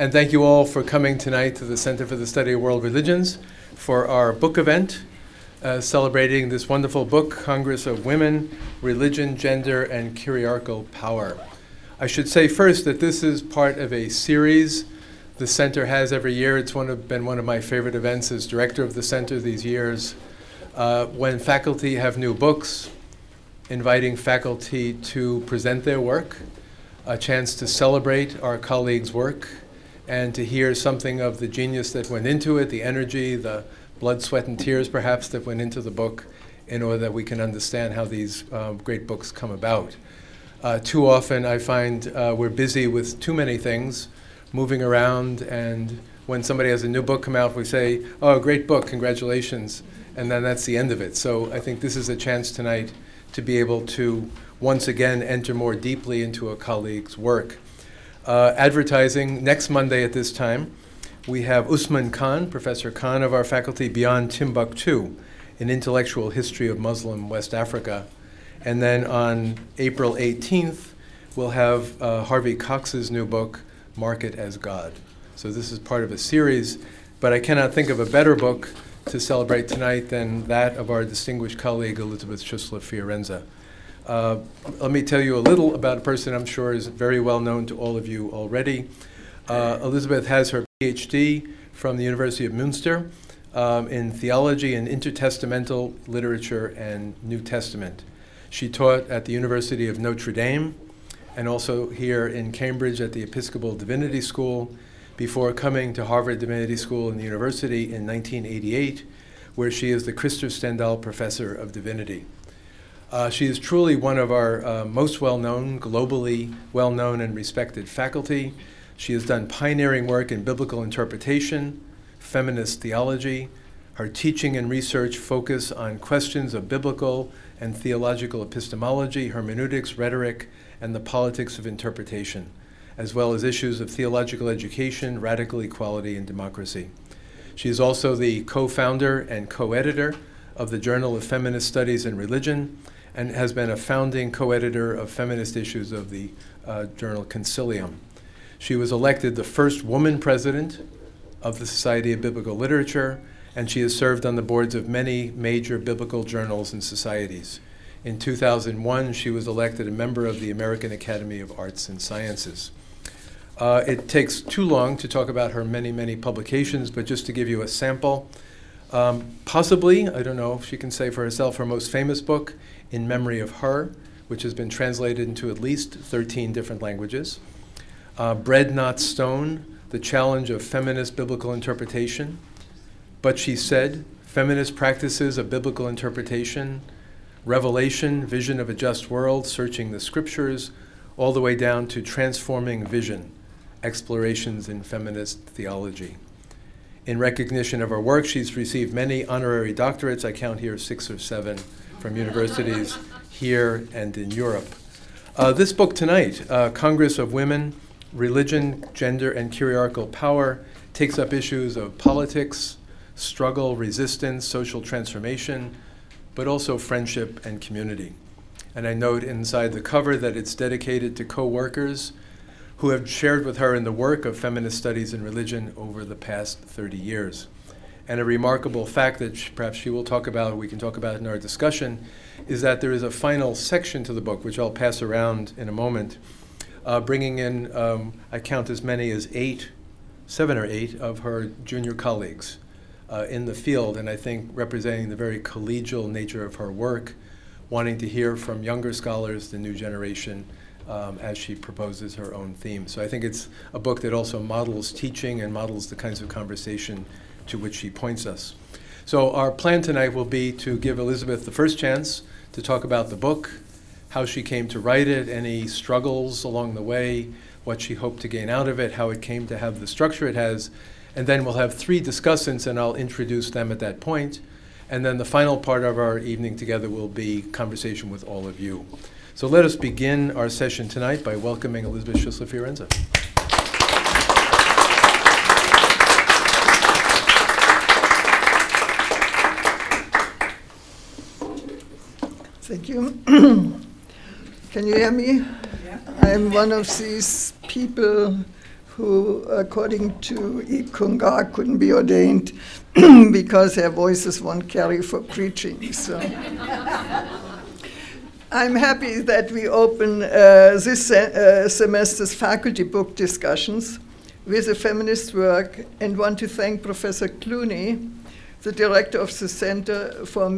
And thank you all for coming tonight to the Center for the Study of World Religions for our book event, celebrating this wonderful book, Congress of Women, Religion, Gender, and Curiarchal Power. I should say first that this is part of a series the center has every year. It's been one of my favorite events as director of the center these years. When faculty have new books, inviting faculty to present their work, a chance to celebrate our colleagues' work, and to hear something of the genius that went into it, the energy, the blood, sweat, and tears perhaps that went into the book in order that we can understand how these great books come about. Too often I find we're busy with too many things, moving around, and when somebody has a new book come out, we say, oh, great book, congratulations, and then that's the end of it. So I think this is a chance tonight to be able to once again enter more deeply into a colleague's work. Advertising, next Monday at this time, we have Usman Khan, Professor Khan of our faculty, Beyond Timbuktu, an intellectual history of Muslim West Africa. And then on April 18th, we'll have Harvey Cox's new book, Market as God. So this is part of a series, but I cannot think of a better book to celebrate tonight than that of our distinguished colleague, Elisabeth Schüssler Fiorenza. Let me tell you a little about a person I'm sure is very well known to all of you already. Elisabeth has her PhD from the University of Münster in theology and intertestamental literature and New Testament. She taught at the University of Notre Dame and also here in Cambridge at the Episcopal Divinity School before coming to Harvard Divinity School and the University in 1988, where she is the Krister Stendahl Professor of Divinity. She is truly one of our most well-known, globally well-known and respected faculty. She has done pioneering work in biblical interpretation, feminist theology. Her teaching and research focus on questions of biblical and theological epistemology, hermeneutics, rhetoric, and the politics of interpretation, as well as issues of theological education, radical equality, and democracy. She is also the co-founder and co-editor of the Journal of Feminist Studies in Religion, and has been a founding co-editor of feminist issues of the journal Concilium. She was elected the first woman president of the Society of Biblical Literature, and she has served on the boards of many major biblical journals and societies. In 2001, she was elected a member of the American Academy of Arts and Sciences. It takes too long to talk about her many, many publications, but just to give you a sample, possibly, I don't know if she can say for herself, her most famous book, In Memory of Her, which has been translated into at least 13 different languages. Bread Not Stone, The Challenge of Feminist Biblical Interpretation. But She Said, Feminist Practices of Biblical Interpretation, Revelation, Vision of a Just World, Searching the Scriptures, all the way down to Transforming Vision, Explorations in Feminist Theology. In recognition of her work, she's received many honorary doctorates. I count here 6 or 7 from universities here and in Europe. This book tonight, Congress of Women, Religion, Gender, and Curiarchal Power, takes up issues of politics, struggle, resistance, social transformation, but also friendship and community. And I note inside the cover that it's dedicated to co-workers who have shared with her in the work of feminist studies in religion over the past 30 years. And a remarkable fact that perhaps she will talk about, we can talk about in our discussion, is that there is a final section to the book, which I'll pass around in a moment, bringing in, I count as many as 7 or 8 of her junior colleagues in the field, and I think representing the very collegial nature of her work, wanting to hear from younger scholars, the new generation, as she proposes her own theme. So I think it's a book that also models teaching and models the kinds of conversation to which she points us. So our plan tonight will be to give Elisabeth the first chance to talk about the book, how she came to write it, any struggles along the way, what she hoped to gain out of it, how it came to have the structure it has, and then we'll have 3 discussants and I'll introduce them at that point. And then the final part of our evening together will be conversation with all of you. So let us begin our session tonight by welcoming Elisabeth Schüssler Fiorenza. Thank you. Can you hear me? Yeah. I'm one of these people who, according to Ikunga, couldn't be ordained because their voices won't carry for preaching. So I'm happy that we open this semester's faculty book discussions with a feminist work, and want to thank Professor Clooney, the director of the center, for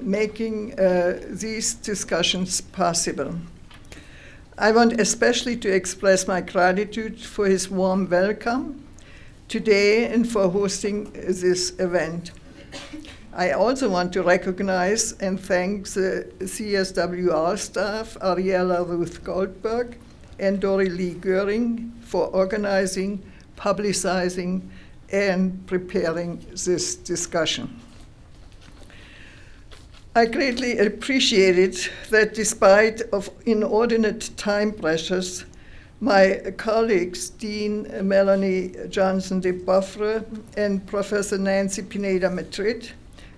making these discussions possible. I want especially to express my gratitude for his warm welcome today and for hosting this event. I also want to recognize and thank the CSWR staff, Ariella Ruth Goldberg and Dorie Lee Goering, for organizing, publicizing, and preparing this discussion. I greatly appreciated that despite of inordinate time pressures, my colleagues, Dean Melanie Johnson-DeBaufre and Professor Nancy Pineda-Madrid,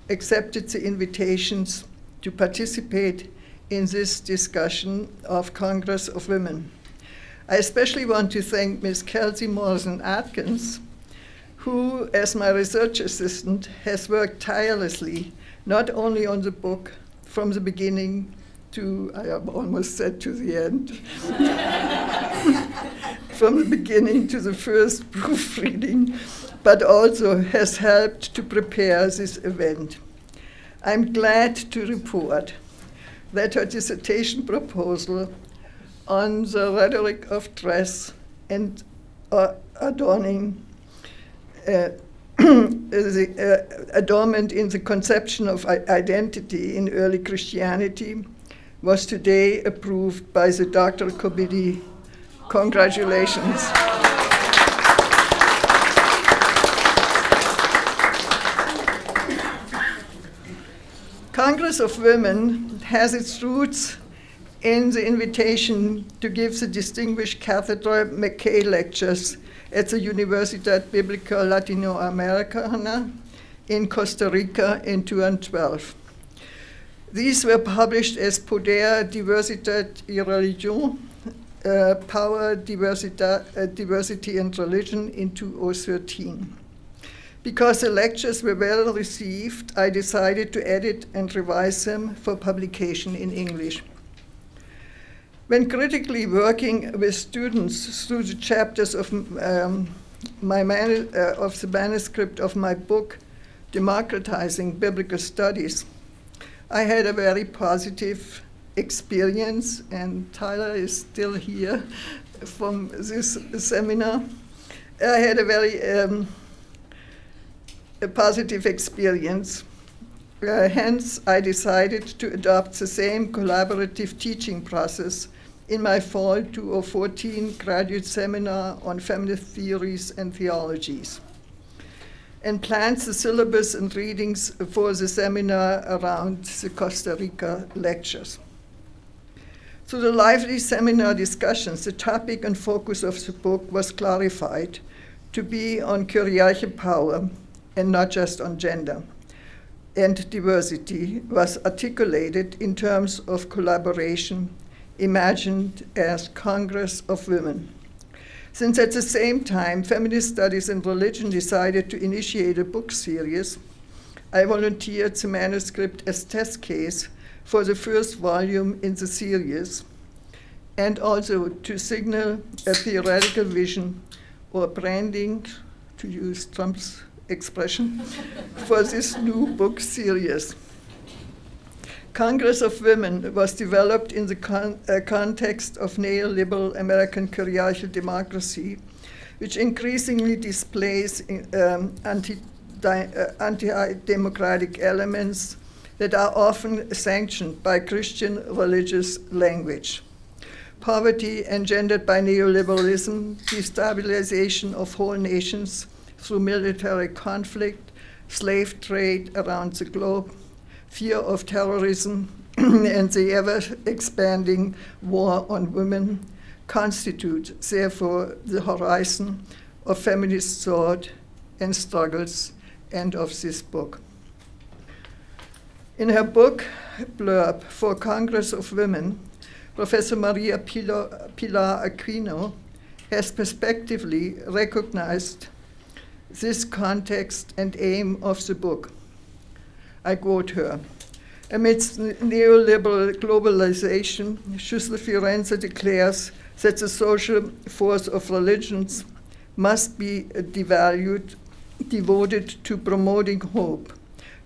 accepted the invitations to participate in this discussion of Congress of Women. I especially want to thank Ms. Kelsey Morrison-Atkins, who, as my research assistant, has worked tirelessly not only on the book from the beginning to, I have almost said to the end, from the beginning to the first proofreading, but also has helped to prepare this event. I'm glad to report that her dissertation proposal on the rhetoric of dress and adorning adornment in the conception of identity in early Christianity was today approved by the doctoral committee. Congratulations. Congress of Women has its roots in the invitation to give the distinguished Cathedral McKay lectures at the Universidad Biblica Latinoamericana in Costa Rica in 2012. These were published as Poder, Diversidad y Religion, Power, Diversity and Religion in 2013. Because the lectures were well received, I decided to edit and revise them for publication in English. When critically working with students through the chapters of, the manuscript of my book, Democratizing Biblical Studies, I had a very positive experience, and Tyler is still here from this seminar. I had a very positive experience. Hence, I decided to adopt the same collaborative teaching process in my fall 2014 graduate seminar on feminist theories and theologies, and plans the syllabus and readings for the seminar around the Costa Rica lectures. Through the lively seminar discussions, the topic and focus of the book was clarified to be on kyriarchal power and not just on gender, and diversity was articulated in terms of collaboration imagined as Congress of Women. Since at the same time, Feminist Studies and Religion decided to initiate a book series, I volunteered the manuscript as test case for the first volume in the series, and also to signal a theoretical vision or branding, to use Trump's expression, for this new book series. Congress of Women was developed in the context of neoliberal American kyriarchal democracy, which increasingly displays anti-democratic elements that are often sanctioned by Christian religious language. Poverty engendered by neoliberalism, destabilization of whole nations through military conflict, slave trade around the globe, fear of terrorism, and the ever-expanding war on women constitute, therefore, the horizon of feminist thought and struggles, and of this book. In her book, Blurb for Congress of Women, Professor Maria Pilar Aquino has prospectively recognized this context and aim of the book. I quote her. Amidst neoliberal globalization, Schüssler Fiorenza declares that the social force of religions must be devalued, devoted to promoting hope,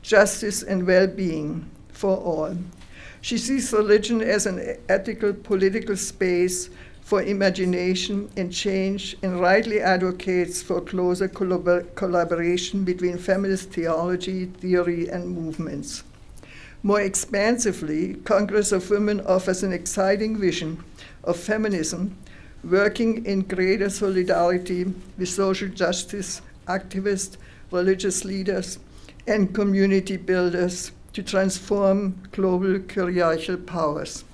justice, and well-being for all. She sees religion as an ethical political space for imagination and change, and rightly advocates for closer collaboration between feminist theology, theory, and movements. More expansively, Congress of Women offers an exciting vision of feminism working in greater solidarity with social justice activists, religious leaders, and community builders to transform global patriarchal powers.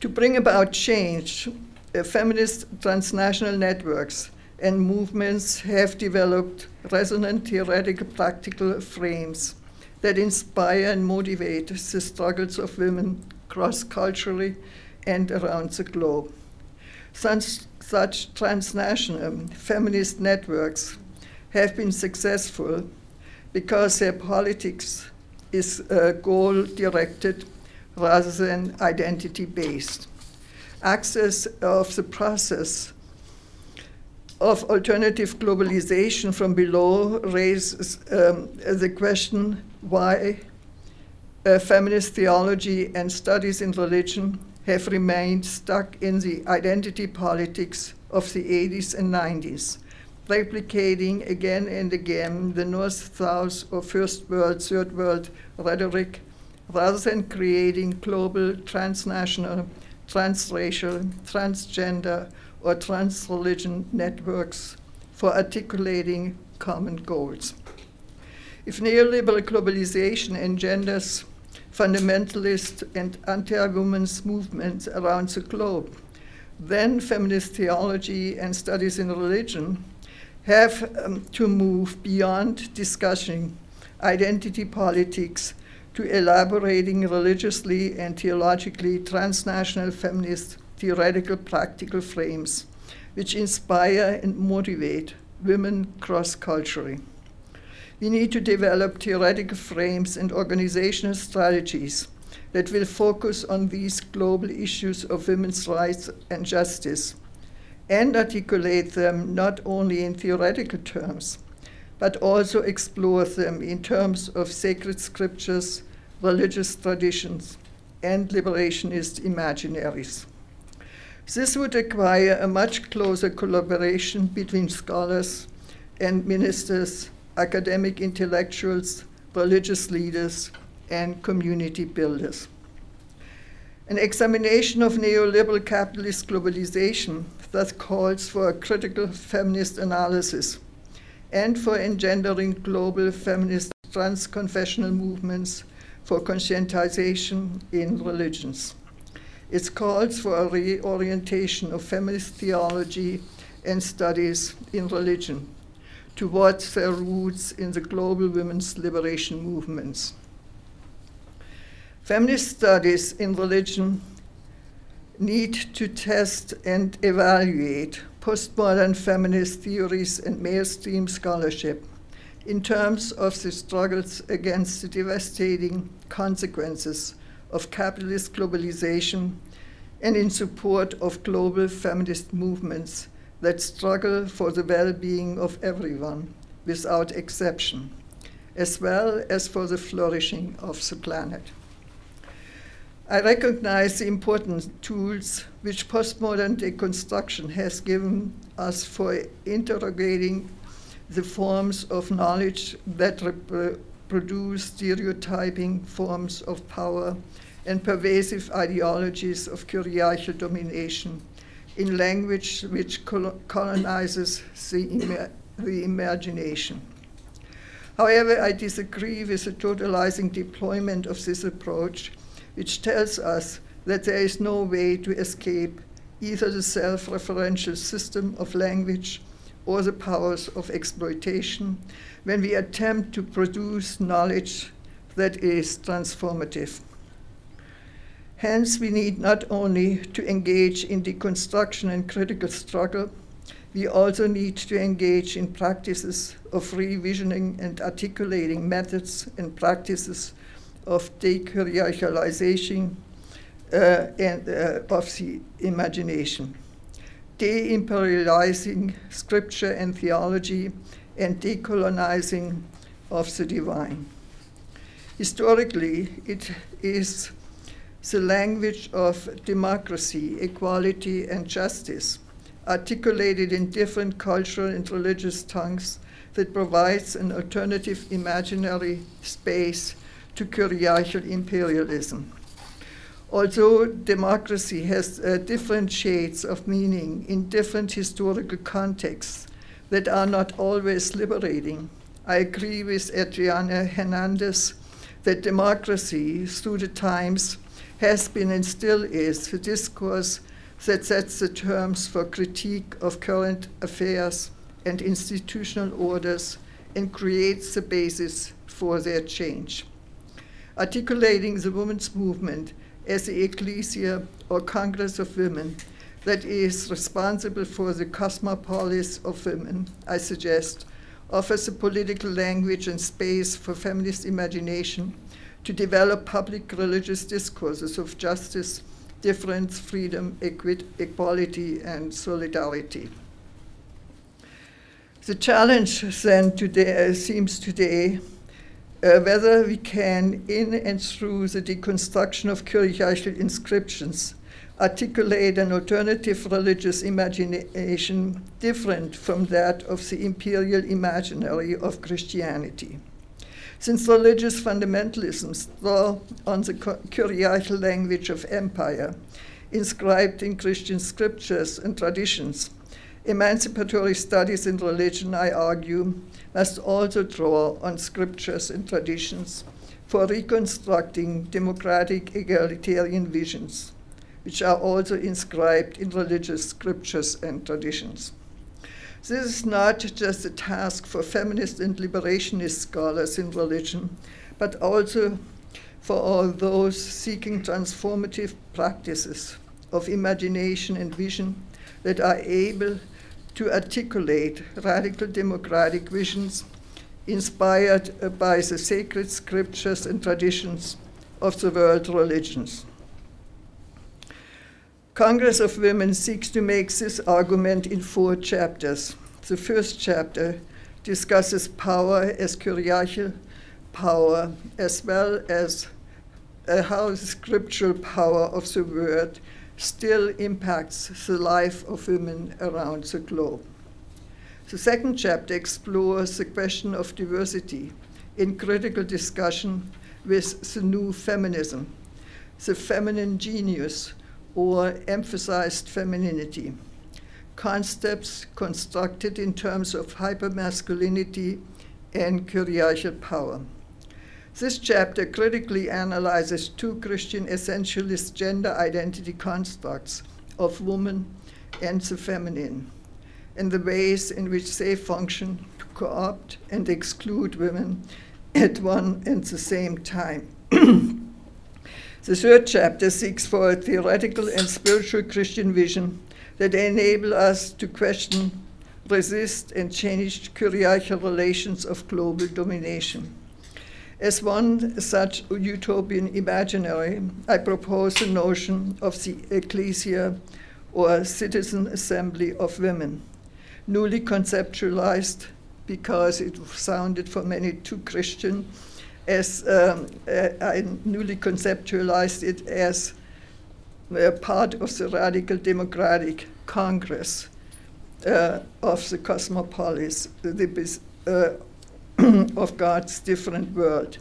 To bring about change, feminist transnational networks and movements have developed resonant theoretical practical frames that inspire and motivate the struggles of women cross-culturally and around the globe. Such transnational feminist networks have been successful because their politics is goal-directed rather than identity-based. Access of the process of alternative globalization from below raises the question why feminist theology and studies in religion have remained stuck in the identity politics of the 80s and 90s, replicating again and again the North-South or First World, Third World rhetoric, rather than creating global, transnational, transracial, transgender, or transreligion networks for articulating common goals. If neoliberal globalization engenders fundamentalist and anti-women's movements around the globe, then feminist theology and studies in religion have to move beyond discussing identity politics to elaborating religiously and theologically transnational feminist theoretical practical frames which inspire and motivate women cross-culturally. We need to develop theoretical frames and organizational strategies that will focus on these global issues of women's rights and justice, and articulate them not only in theoretical terms, but also explore them in terms of sacred scriptures, religious traditions, and liberationist imaginaries. This would require a much closer collaboration between scholars and ministers, academic intellectuals, religious leaders, and community builders. An examination of neoliberal capitalist globalization thus calls for a critical feminist analysis and for engendering global feminist transconfessional movements for conscientization in religions. It calls for a reorientation of feminist theology and studies in religion towards their roots in the global women's liberation movements. Feminist studies in religion need to test and evaluate postmodern feminist theories and mainstream scholarship in terms of the struggles against the devastating consequences of capitalist globalization and in support of global feminist movements that struggle for the well-being of everyone without exception, as well as for the flourishing of the planet. I recognize the important tools which postmodern deconstruction has given us for interrogating the forms of knowledge that reproduce stereotyping forms of power and pervasive ideologies of patriarchal domination in language which colonizes the imagination. However, I disagree with the totalizing deployment of this approach, which tells us that there is no way to escape either the self-referential system of language or the powers of exploitation when we attempt to produce knowledge that is transformative. Hence, we need not only to engage in deconstruction and critical struggle, we also need to engage in practices of revisioning and articulating methods and practices of depatriarchalization of the imagination, deimperializing scripture and theology, and decolonizing of the divine. Historically, it is the language of democracy, equality, and justice, articulated in different cultural and religious tongues, that provides an alternative imaginary space to kyriarchal imperialism. Although democracy has different shades of meaning in different historical contexts that are not always liberating, I agree with Adriana Hernandez that democracy, through the times, has been and still is the discourse that sets the terms for critique of current affairs and institutional orders and creates the basis for their change. Articulating the women's movement as the ecclesia or congress of women that is responsible for the cosmopolis of women, I suggest, offers a political language and space for feminist imagination to develop public religious discourses of justice, difference, freedom, equality, and solidarity. The challenge then today seems today whether we can, in and through the deconstruction of kyriarchal inscriptions, articulate an alternative religious imagination different from that of the imperial imaginary of Christianity. Since religious fundamentalisms draw on the kyriarchal language of empire, inscribed in Christian scriptures and traditions, emancipatory studies in religion, I argue, must also draw on scriptures and traditions for reconstructing democratic egalitarian visions, which are also inscribed in religious scriptures and traditions. This is not just a task for feminist and liberationist scholars in religion, but also for all those seeking transformative practices of imagination and vision that are able to articulate radical democratic visions inspired by the sacred scriptures and traditions of the world religions. Congress of Women seeks to make this argument in 4 chapters. The first chapter discusses power as kyriarchal power, as well as how the scriptural power of the word still impacts the life of women around the globe. The second chapter explores the question of diversity in critical discussion with the new feminism, the feminine genius, or emphasized femininity, concepts constructed in terms of hypermasculinity and kyriarchal power. This chapter critically analyzes 2 Christian essentialist gender identity constructs of woman and the feminine, and the ways in which they function to co-opt and exclude women at one and the same time. The third chapter seeks for a theoretical and spiritual Christian vision that enable us to question, resist, and change kyriarchal relations of global domination. As one such utopian imaginary, I propose the notion of the ecclesia, or citizen assembly of women, newly conceptualized because it sounded for many too Christian, as I newly conceptualized it as a part of the radical democratic congress of the cosmopolis, of God's different world.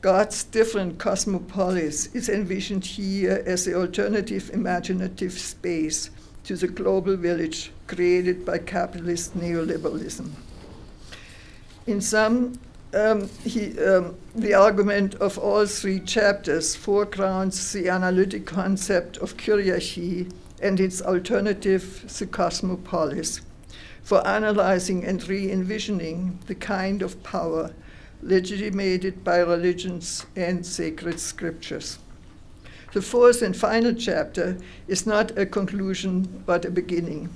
God's different cosmopolis is envisioned here as the alternative imaginative space to the global village created by capitalist neoliberalism. In sum, the argument of all 3 chapters foregrounds the analytic concept of kyriarchy and its alternative, the cosmopolis, for analyzing and re-envisioning the kind of power legitimated by religions and sacred scriptures. The fourth and final chapter is not a conclusion, but a beginning,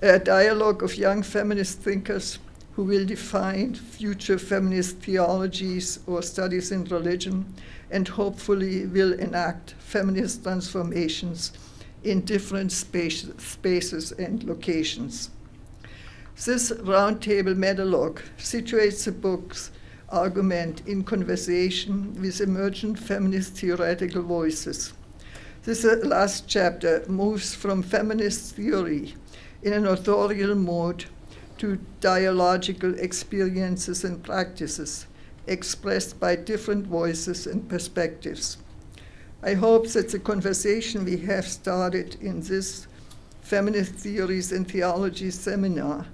a dialogue of young feminist thinkers who will define future feminist theologies or studies in religion, and hopefully will enact feminist transformations in different spaces and locations. This roundtable dialogue situates the book's argument in conversation with emergent feminist theoretical voices. This last chapter moves from feminist theory in an authorial mode to dialogical experiences and practices expressed by different voices and perspectives. I hope that the conversation we have started in this Feminist Theories and Theology seminar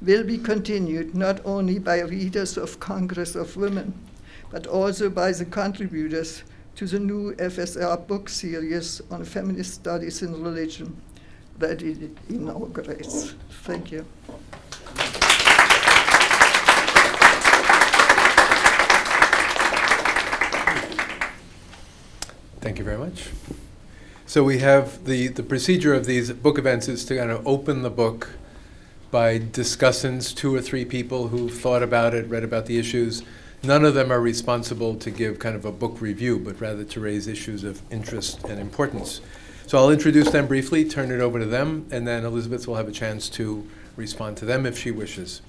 will be continued not only by readers of Congress of Women, but also by the contributors to the new FSR book series on feminist studies in religion that it inaugurates. Thank you. Thank you very much. So we have the procedure of these book events is to kind of open the book by discussants, 2 or 3 people who've thought about it, read about the issues. None of them are responsible to give kind of a book review, but rather to raise issues of interest and importance. So I'll introduce them briefly, turn it over to them, and then Elisabeth will have a chance to respond to them if she wishes.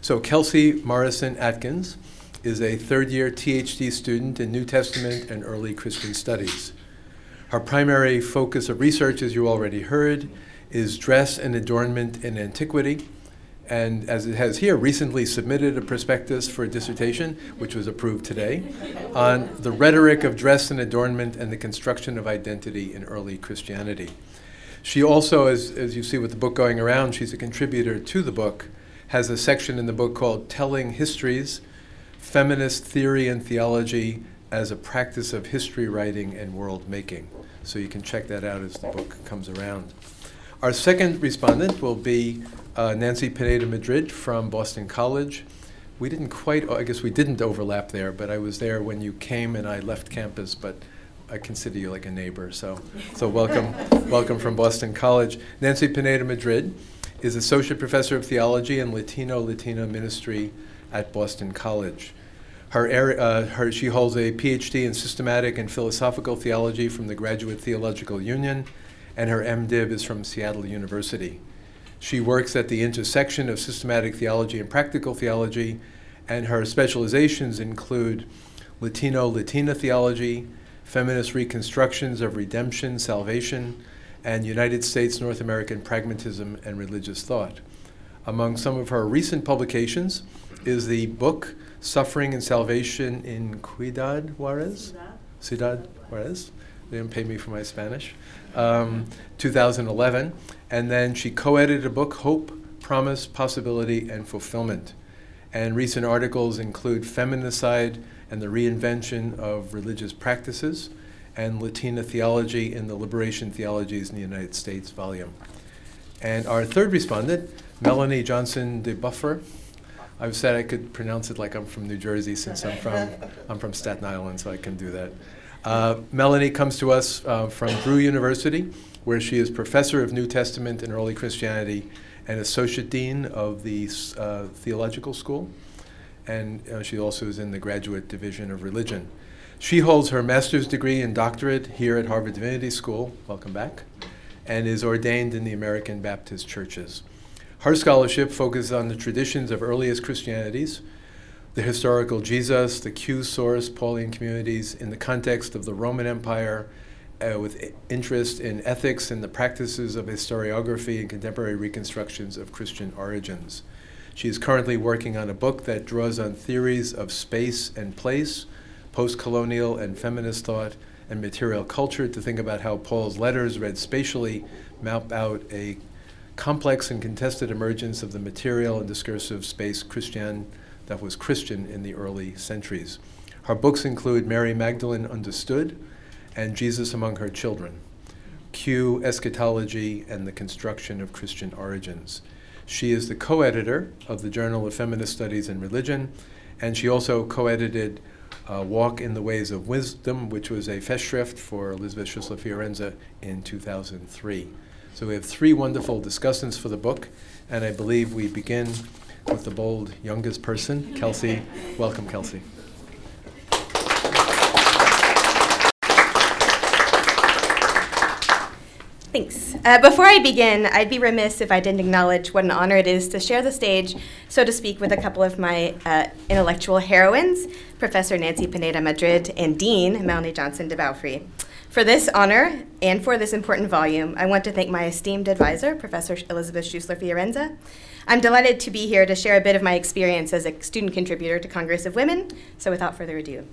So Kelsey Morrison-Atkins is a third-year THD student in New Testament and Early Christian Studies. Her primary focus of research, as you already heard, is dress and adornment in antiquity, and as it has here, recently submitted a prospectus for a dissertation, which was approved today, on the rhetoric of dress and adornment and the construction of identity in early Christianity. She also, as you see with the book going around, she's a contributor to the book, has a section in the book called Telling Histories, Feminist Theory and Theology as a Practice of History Writing and World Making. So you can check that out as the book comes around. Our second respondent will be Nancy Pineda-Madrid from Boston College. We didn't quite, I guess we didn't overlap there, but I was there when you came and I left campus, but I consider you like a neighbor, so welcome, welcome from Boston College. Nancy Pineda-Madrid is Associate Professor of Theology and Latino Ministry at Boston College. She holds a PhD in Systematic and Philosophical Theology from the Graduate Theological Union, and her MDiv is from Seattle University. She works at the intersection of systematic theology and practical theology, and her specializations include Latina theology, feminist reconstructions of redemption, salvation, and United States North American pragmatism and religious thought. Among some of her recent publications is the book Suffering and Salvation in Ciudad Juárez. They didn't pay me for my Spanish. 2011, and then she co-edited a book, Hope, Promise, Possibility, and Fulfillment. And recent articles include Feminicide and the Reinvention of Religious Practices, and Latina Theology in the Liberation Theologies in the United States volume. And our third respondent, Melanie Johnson-DeBaufre. I've said I could pronounce it like I'm from New Jersey since I'm from Staten Island, so I can do that. Melanie comes to us from Drew University, where she is Professor of New Testament and Early Christianity and Associate Dean of the Theological School, and she also is in the Graduate Division of Religion. She holds her master's degree and doctorate here at Harvard Divinity School, welcome back, and is ordained in the American Baptist Churches. Her scholarship focuses on the traditions of earliest Christianities, the historical Jesus, the Q source, Pauline communities in the context of the Roman Empire, with interest in ethics and the practices of historiography and contemporary reconstructions of Christian origins. She is currently working on a book that draws on theories of space and place, post-colonial and feminist thought, and material culture to think about how Paul's letters read spatially map out a complex and contested emergence of the material and discursive space Christian in the early centuries. Her books include Mary Magdalene Understood and Jesus Among Her Children, Q, Eschatology, and the Construction of Christian Origins. She is the co-editor of the Journal of Feminist Studies in Religion, and she also co-edited Walk in the Ways of Wisdom, which was a Festschrift for Elisabeth Schüssler Fiorenza in 2003. So we have three wonderful discussants for the book, and I believe we begin with the bold youngest person, Kelsey. Welcome, Kelsey. Thanks. Before I begin, I'd be remiss if I didn't acknowledge what an honor it is to share the stage, so to speak, with a couple of my intellectual heroines, Professor Nancy Pineda-Madrid and Dean Melanie Johnson-DeBaufre. For this honor and for this important volume, I want to thank my esteemed advisor, Professor Elisabeth Schüssler Fiorenza. I'm delighted to be here to share a bit of my experience as a student contributor to Congress of Women, so without further ado.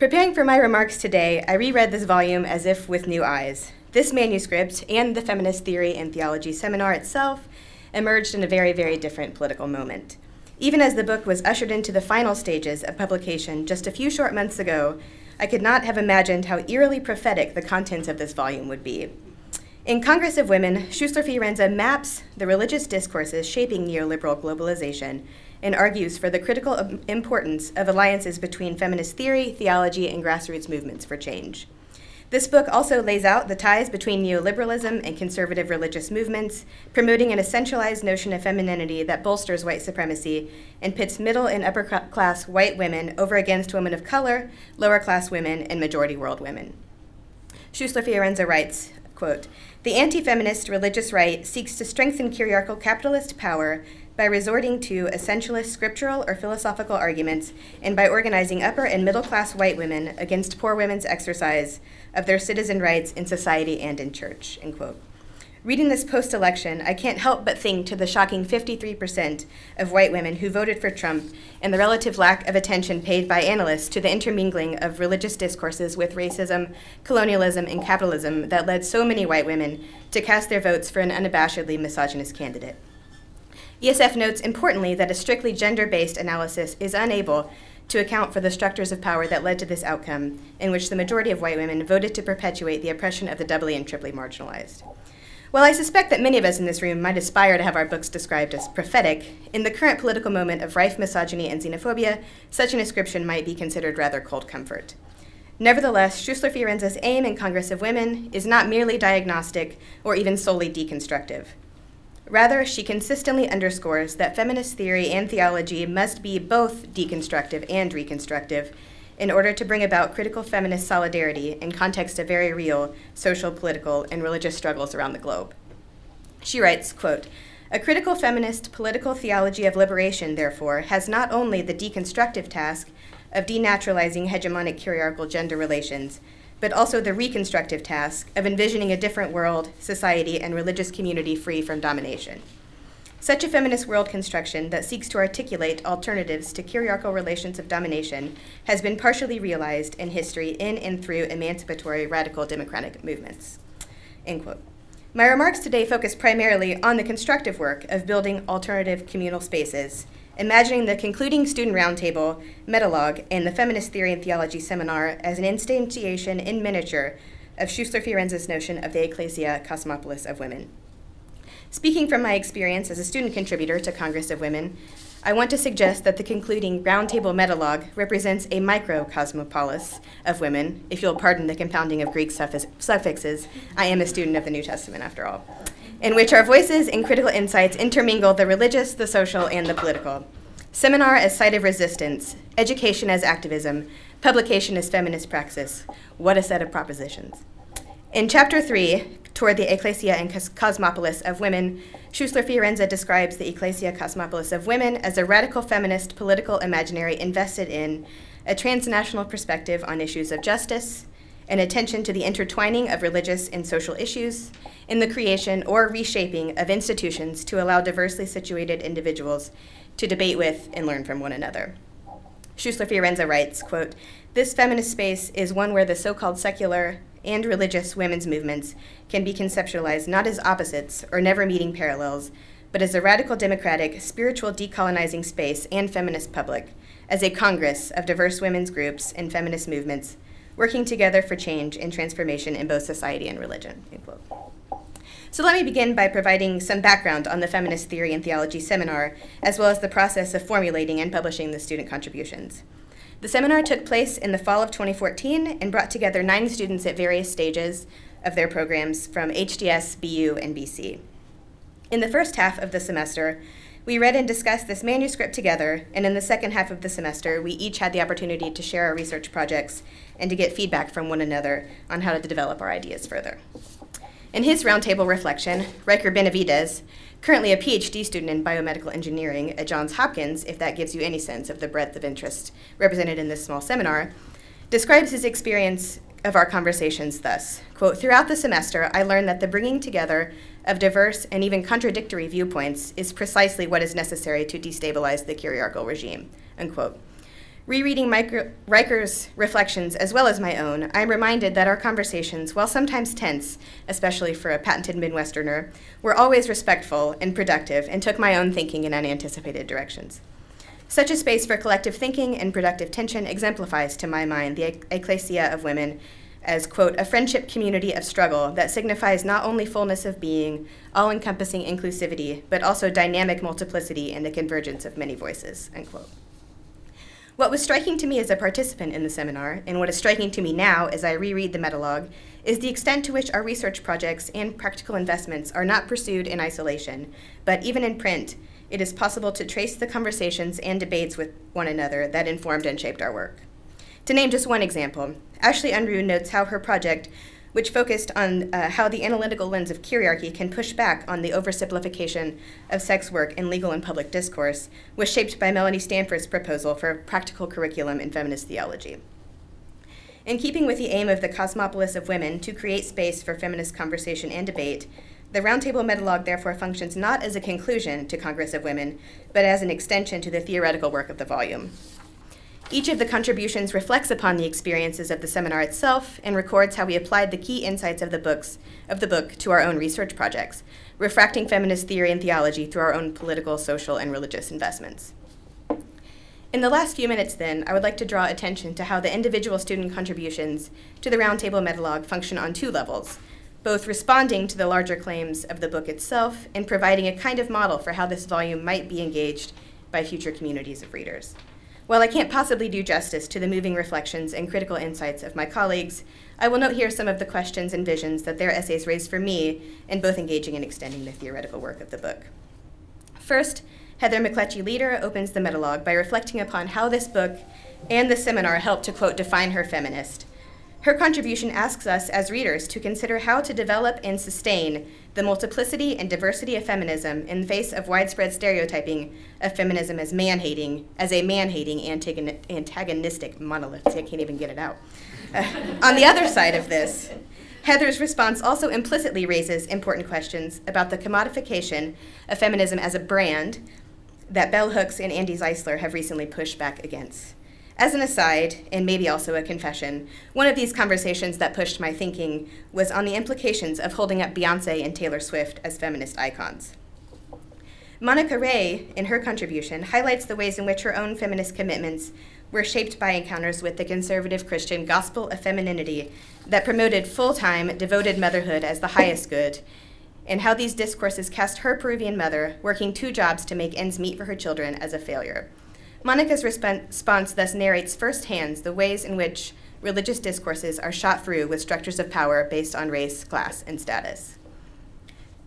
Preparing for my remarks today, I reread this volume as if with new eyes. This manuscript and the Feminist Theory and Theology seminar itself emerged in a very, very different political moment. Even as the book was ushered into the final stages of publication just a few short months ago, I could not have imagined how eerily prophetic the contents of this volume would be. In Congress of Women, Schüssler Fiorenza maps the religious discourses shaping neoliberal globalization and argues for the critical importance of alliances between feminist theory, theology, and grassroots movements for change. This book also lays out the ties between neoliberalism and conservative religious movements, promoting an essentialized notion of femininity that bolsters white supremacy and pits middle and upper class white women over against women of color, lower class women, and majority world women. Schüssler Fiorenza writes, quote, "The anti-feminist religious right seeks to strengthen hierarchical capitalist power by resorting to essentialist scriptural or philosophical arguments and by organizing upper and middle class white women against poor women's exercise of their citizen rights in society and in church," end quote. Reading this post-election, I can't help but think to the shocking 53% of white women who voted for Trump and the relative lack of attention paid by analysts to the intermingling of religious discourses with racism, colonialism, and capitalism that led so many white women to cast their votes for an unabashedly misogynist candidate. ESF notes importantly that a strictly gender-based analysis is unable to account for the structures of power that led to this outcome, in which the majority of white women voted to perpetuate the oppression of the doubly and triply marginalized. While I suspect that many of us in this room might aspire to have our books described as prophetic, in the current political moment of rife misogyny and xenophobia, such an ascription might be considered rather cold comfort. Nevertheless, Schüssler Fiorenza's aim in Congress of Women is not merely diagnostic or even solely deconstructive. Rather, she consistently underscores that feminist theory and theology must be both deconstructive and reconstructive in order to bring about critical feminist solidarity in context of very real social, political, and religious struggles around the globe. She writes, quote, "A critical feminist political theology of liberation, therefore, has not only the deconstructive task of denaturalizing hegemonic hierarchical gender relations, but also the reconstructive task of envisioning a different world, society, and religious community free from domination. Such a feminist world construction that seeks to articulate alternatives to hierarchical relations of domination has been partially realized in history in and through emancipatory radical democratic movements," end quote. My remarks today focus primarily on the constructive work of building alternative communal spaces, imagining the concluding student roundtable, metalogue, and the Feminist Theory and Theology seminar as an instantiation in miniature of Schüssler Fiorenza's notion of the Ecclesia Cosmopolis of women. Speaking from my experience as a student contributor to Congress of Women, I want to suggest that the concluding roundtable metalogue represents a microcosmopolis of women. If you'll pardon the compounding of Greek suffixes, I am a student of the New Testament after all, in which our voices and critical insights intermingle the religious, the social, and the political. Seminar as site of resistance, education as activism, publication as feminist praxis. What a set of propositions. In Chapter 3, Toward the Ecclesia and Cosmopolis of Women, Schüssler Fiorenza describes the Ecclesia Cosmopolis of Women as a radical feminist political imaginary invested in a transnational perspective on issues of justice, an attention to the intertwining of religious and social issues, in the creation or reshaping of institutions to allow diversely situated individuals to debate with and learn from one another. Schüssler Fiorenza writes, quote, "This feminist space is one where the so-called secular and religious women's movements can be conceptualized not as opposites or never meeting parallels, but as a radical democratic, spiritual decolonizing space and feminist public, as a congress of diverse women's groups and feminist movements working together for change and transformation in both society and religion," end quote. So let me begin by providing some background on the Feminist Theory and Theology seminar, as well as the process of formulating and publishing the student contributions. The seminar took place in the fall of 2014 and brought together 9 students at various stages of their programs from HDS, BU, and BC. In the first half of the semester, we read and discussed this manuscript together, and in the second half of the semester, we each had the opportunity to share our research projects and to get feedback from one another on how to develop our ideas further. In his roundtable reflection, Riker Benavides, currently a PhD student in biomedical engineering at Johns Hopkins, if that gives you any sense of the breadth of interest represented in this small seminar, describes his experience of our conversations thus, quote, "Throughout the semester, I learned that the bringing together of diverse and even contradictory viewpoints is precisely what is necessary to destabilize the curiarchal regime," unquote. Rereading Riker's reflections as well as my own, I am reminded that our conversations, while sometimes tense, especially for a patented Midwesterner, were always respectful and productive and took my own thinking in unanticipated directions. Such a space for collective thinking and productive tension exemplifies, to my mind, the ecclesia of women as, quote, "a friendship community of struggle that signifies not only fullness of being, all-encompassing inclusivity, but also dynamic multiplicity and the convergence of many voices," unquote. What was striking to me as a participant in the seminar, and what is striking to me now as I reread the metalogue, is the extent to which our research projects and practical investments are not pursued in isolation, but even in print, it is possible to trace the conversations and debates with one another that informed and shaped our work. To name just one example, Ashley Unruh notes how her project, which focused on how the analytical lens of curiarchy can push back on the oversimplification of sex work in legal and public discourse, was shaped by Melanie Stanford's proposal for a practical curriculum in feminist theology. In keeping with the aim of the Cosmopolis of Women to create space for feminist conversation and debate, the Roundtable Metalogue therefore functions not as a conclusion to Congress of Women, but as an extension to the theoretical work of the volume. Each of the contributions reflects upon the experiences of the seminar itself and records how we applied the key insights of the book to our own research projects, refracting feminist theory and theology through our own political, social, and religious investments. In the last few minutes then, I would like to draw attention to how the individual student contributions to the Roundtable Metalogue function on 2 levels, both responding to the larger claims of the book itself and providing a kind of model for how this volume might be engaged by future communities of readers. While I can't possibly do justice to the moving reflections and critical insights of my colleagues, I will note here some of the questions and visions that their essays raised for me in both engaging and extending the theoretical work of the book. First, Heather McCletchie-Leader opens the metalogue by reflecting upon how this book and the seminar helped to, quote, "define her feminist." Her contribution asks us as readers to consider how to develop and sustain the multiplicity and diversity of feminism in the face of widespread stereotyping of feminism as man-hating, antagonistic monolith. I can't even get it out. On the other side of this, Heather's response also implicitly raises important questions about the commodification of feminism as a brand that bell hooks and Andy Zeisler have recently pushed back against. As an aside, and maybe also a confession, one of these conversations that pushed my thinking was on the implications of holding up Beyoncé and Taylor Swift as feminist icons. Monica Ray, in her contribution, highlights the ways in which her own feminist commitments were shaped by encounters with the conservative Christian gospel of femininity that promoted full-time, devoted motherhood as the highest good, and how these discourses cast her Peruvian mother, working 2 jobs to make ends meet for her children, as a failure. Monica's response thus narrates firsthand the ways in which religious discourses are shot through with structures of power based on race, class, and status.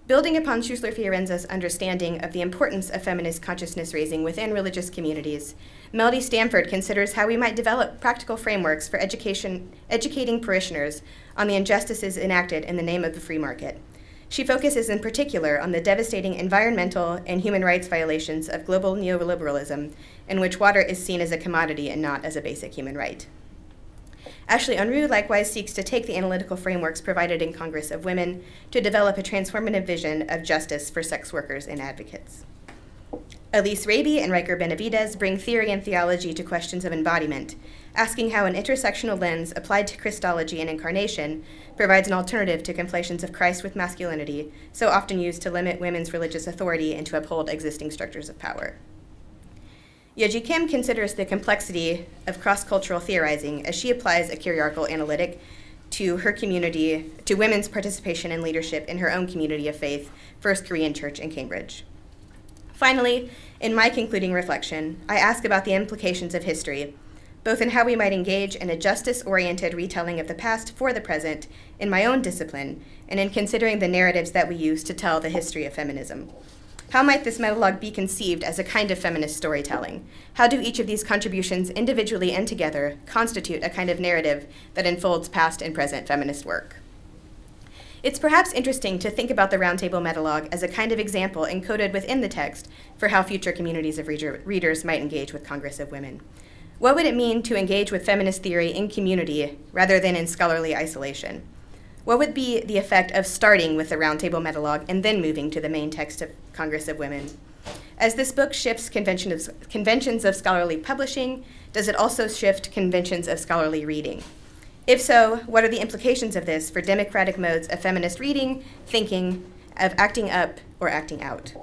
Building upon Schüssler Fiorenza's understanding of the importance of feminist consciousness raising within religious communities, Melody Stanford considers how we might develop practical frameworks for educating parishioners on the injustices enacted in the name of the free market. She focuses in particular on the devastating environmental and human rights violations of global neoliberalism, in which water is seen as a commodity and not as a basic human right. Ashley Unruh likewise seeks to take the analytical frameworks provided in Congress of Women to develop a transformative vision of justice for sex workers and advocates. Elise Raby and Riker Benavides bring theory and theology to questions of embodiment, asking how an intersectional lens applied to Christology and incarnation provides an alternative to conflations of Christ with masculinity, so often used to limit women's religious authority and to uphold existing structures of power. Yeji Kim considers the complexity of cross-cultural theorizing as she applies a curiarchal analytic to her community, to women's participation and leadership in her own community of faith, First Korean Church in Cambridge. Finally, in my concluding reflection, I ask about the implications of history, both in how we might engage in a justice-oriented retelling of the past for the present in my own discipline and in considering the narratives that we use to tell the history of feminism. How might this monologue be conceived as a kind of feminist storytelling? How do each of these contributions, individually and together, constitute a kind of narrative that enfolds past and present feminist work? It's perhaps interesting to think about the roundtable monologue as a kind of example encoded within the text for how future communities of readers might engage with Congress of Women. What would it mean to engage with feminist theory in community rather than in scholarly isolation? What would be the effect of starting with the roundtable monologue and then moving to the main text of Congress of Women? As this book shifts conventions of scholarly publishing, does it also shift conventions of scholarly reading? If so, what are the implications of this for democratic modes of feminist reading, thinking, of acting up or acting out?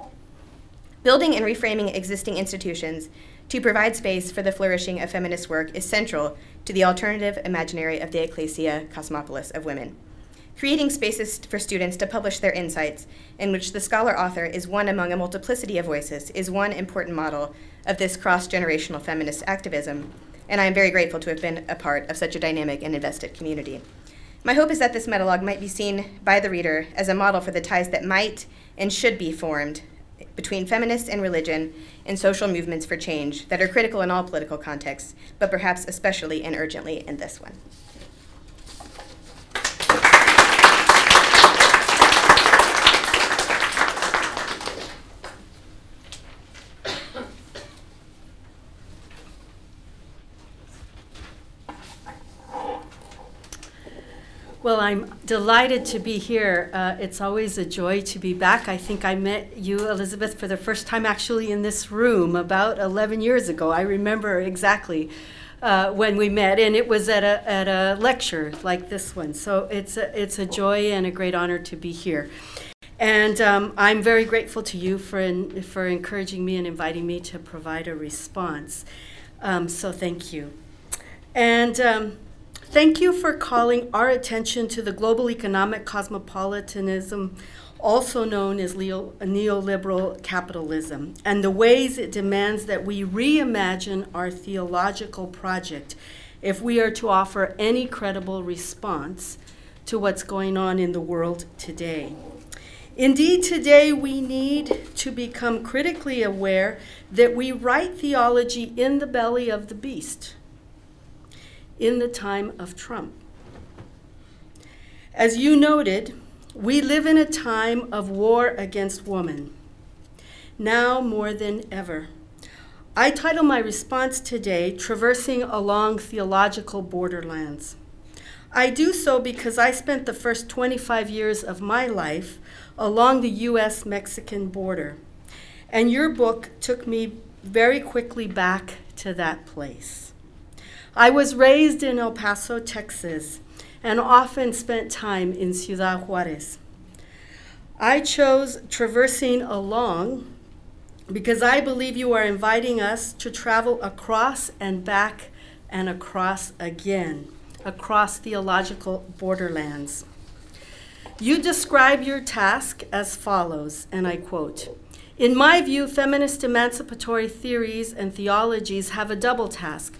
Building and reframing existing institutions to provide space for the flourishing of feminist work is central to the alternative imaginary of the Ecclesia Cosmopolis of women. Creating spaces for students to publish their insights, in which the scholar-author is one among a multiplicity of voices, is one important model of this cross-generational feminist activism, and I am very grateful to have been a part of such a dynamic and invested community. My hope is that this monologue might be seen by the reader as a model for the ties that might and should be formed between feminists and religion and social movements for change that are critical in all political contexts, but perhaps especially and urgently in this one. Well, I'm delighted to be here. It's always a joy to be back. I think I met you, Elizabeth, for the first time actually in this room about 11 years ago. I remember exactly when we met, and it was at a lecture like this one. So it's a joy and a great honor to be here. And I'm very grateful to you for encouraging me and inviting me to provide a response. So thank you. And thank you for calling our attention to the global economic cosmopolitanism, also known as neoliberal capitalism, and the ways it demands that we reimagine our theological project if we are to offer any credible response to what's going on in the world today. Indeed, today we need to become critically aware that we write theology in the belly of the beast, in the time of Trump. As you noted, we live in a time of war against women, now more than ever. I title my response today, Traversing Along Theological Borderlands. I do so because I spent the first 25 years of my life along the US-Mexican border, and your book took me very quickly back to that place. I was raised in El Paso, Texas, and often spent time in Ciudad Juárez. I chose traversing along because I believe you are inviting us to travel across and back and across again, across theological borderlands. You describe your task as follows, and I quote, "In my view, feminist emancipatory theories and theologies have a double task.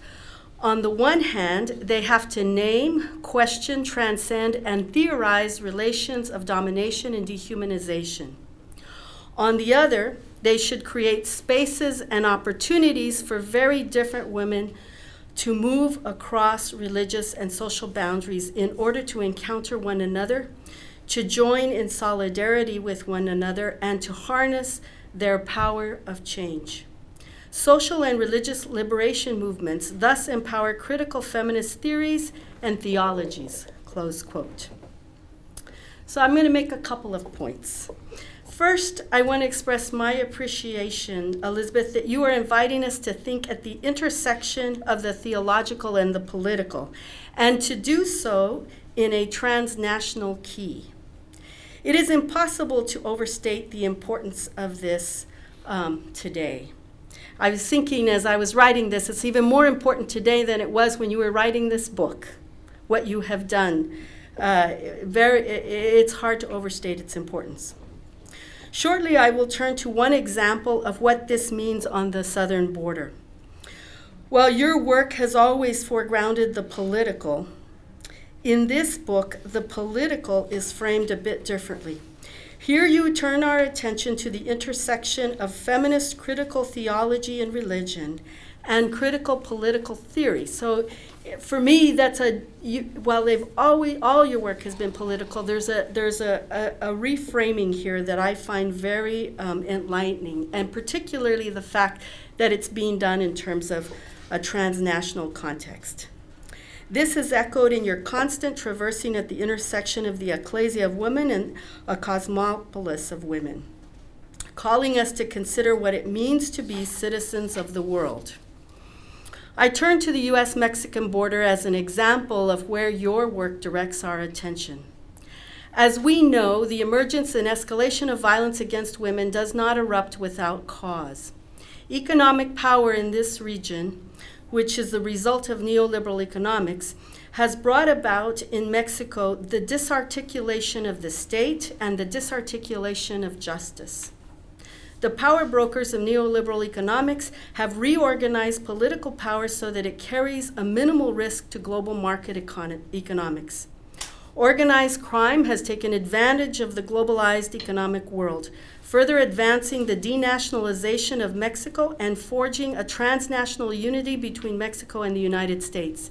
On the one hand, they have to name, question, transcend, and theorize relations of domination and dehumanization. On the other, they should create spaces and opportunities for very different women to move across religious and social boundaries in order to encounter one another, to join in solidarity with one another, and to harness their power of change. Social and religious liberation movements thus empower critical feminist theories and theologies," close quote. So I'm going to make a couple of points. First, I want to express my appreciation, Elizabeth, that you are inviting us to think at the intersection of the theological and the political, and to do so in a transnational key. It is impossible to overstate the importance of this today. I was thinking as I was writing this, it's even more important today than it was when you were writing this book, what you have done. It's hard to overstate its importance. Shortly, I will turn to one example of what this means on the southern border. While your work has always foregrounded the political, in this book, the political is framed a bit differently. Here you turn our attention to the intersection of feminist critical theology and religion and critical political theory. So for me, that's a, while they've always, all your work has been political, there's a reframing here that I find very enlightening, and particularly the fact that it's being done in terms of a transnational context. This is echoed in your constant traversing at the intersection of the ecclesia of women and a cosmopolis of women, calling us to consider what it means to be citizens of the world. I turn to the U.S.-Mexican border as an example of where your work directs our attention. As we know, the emergence and escalation of violence against women does not erupt without cause. Economic power in this region, which is the result of neoliberal economics, has brought about in Mexico the disarticulation of the state and the disarticulation of justice. The power brokers of neoliberal economics have reorganized political power so that it carries a minimal risk to global market economics. Organized crime has taken advantage of the globalized economic world, further advancing the denationalization of Mexico and forging a transnational unity between Mexico and the United States.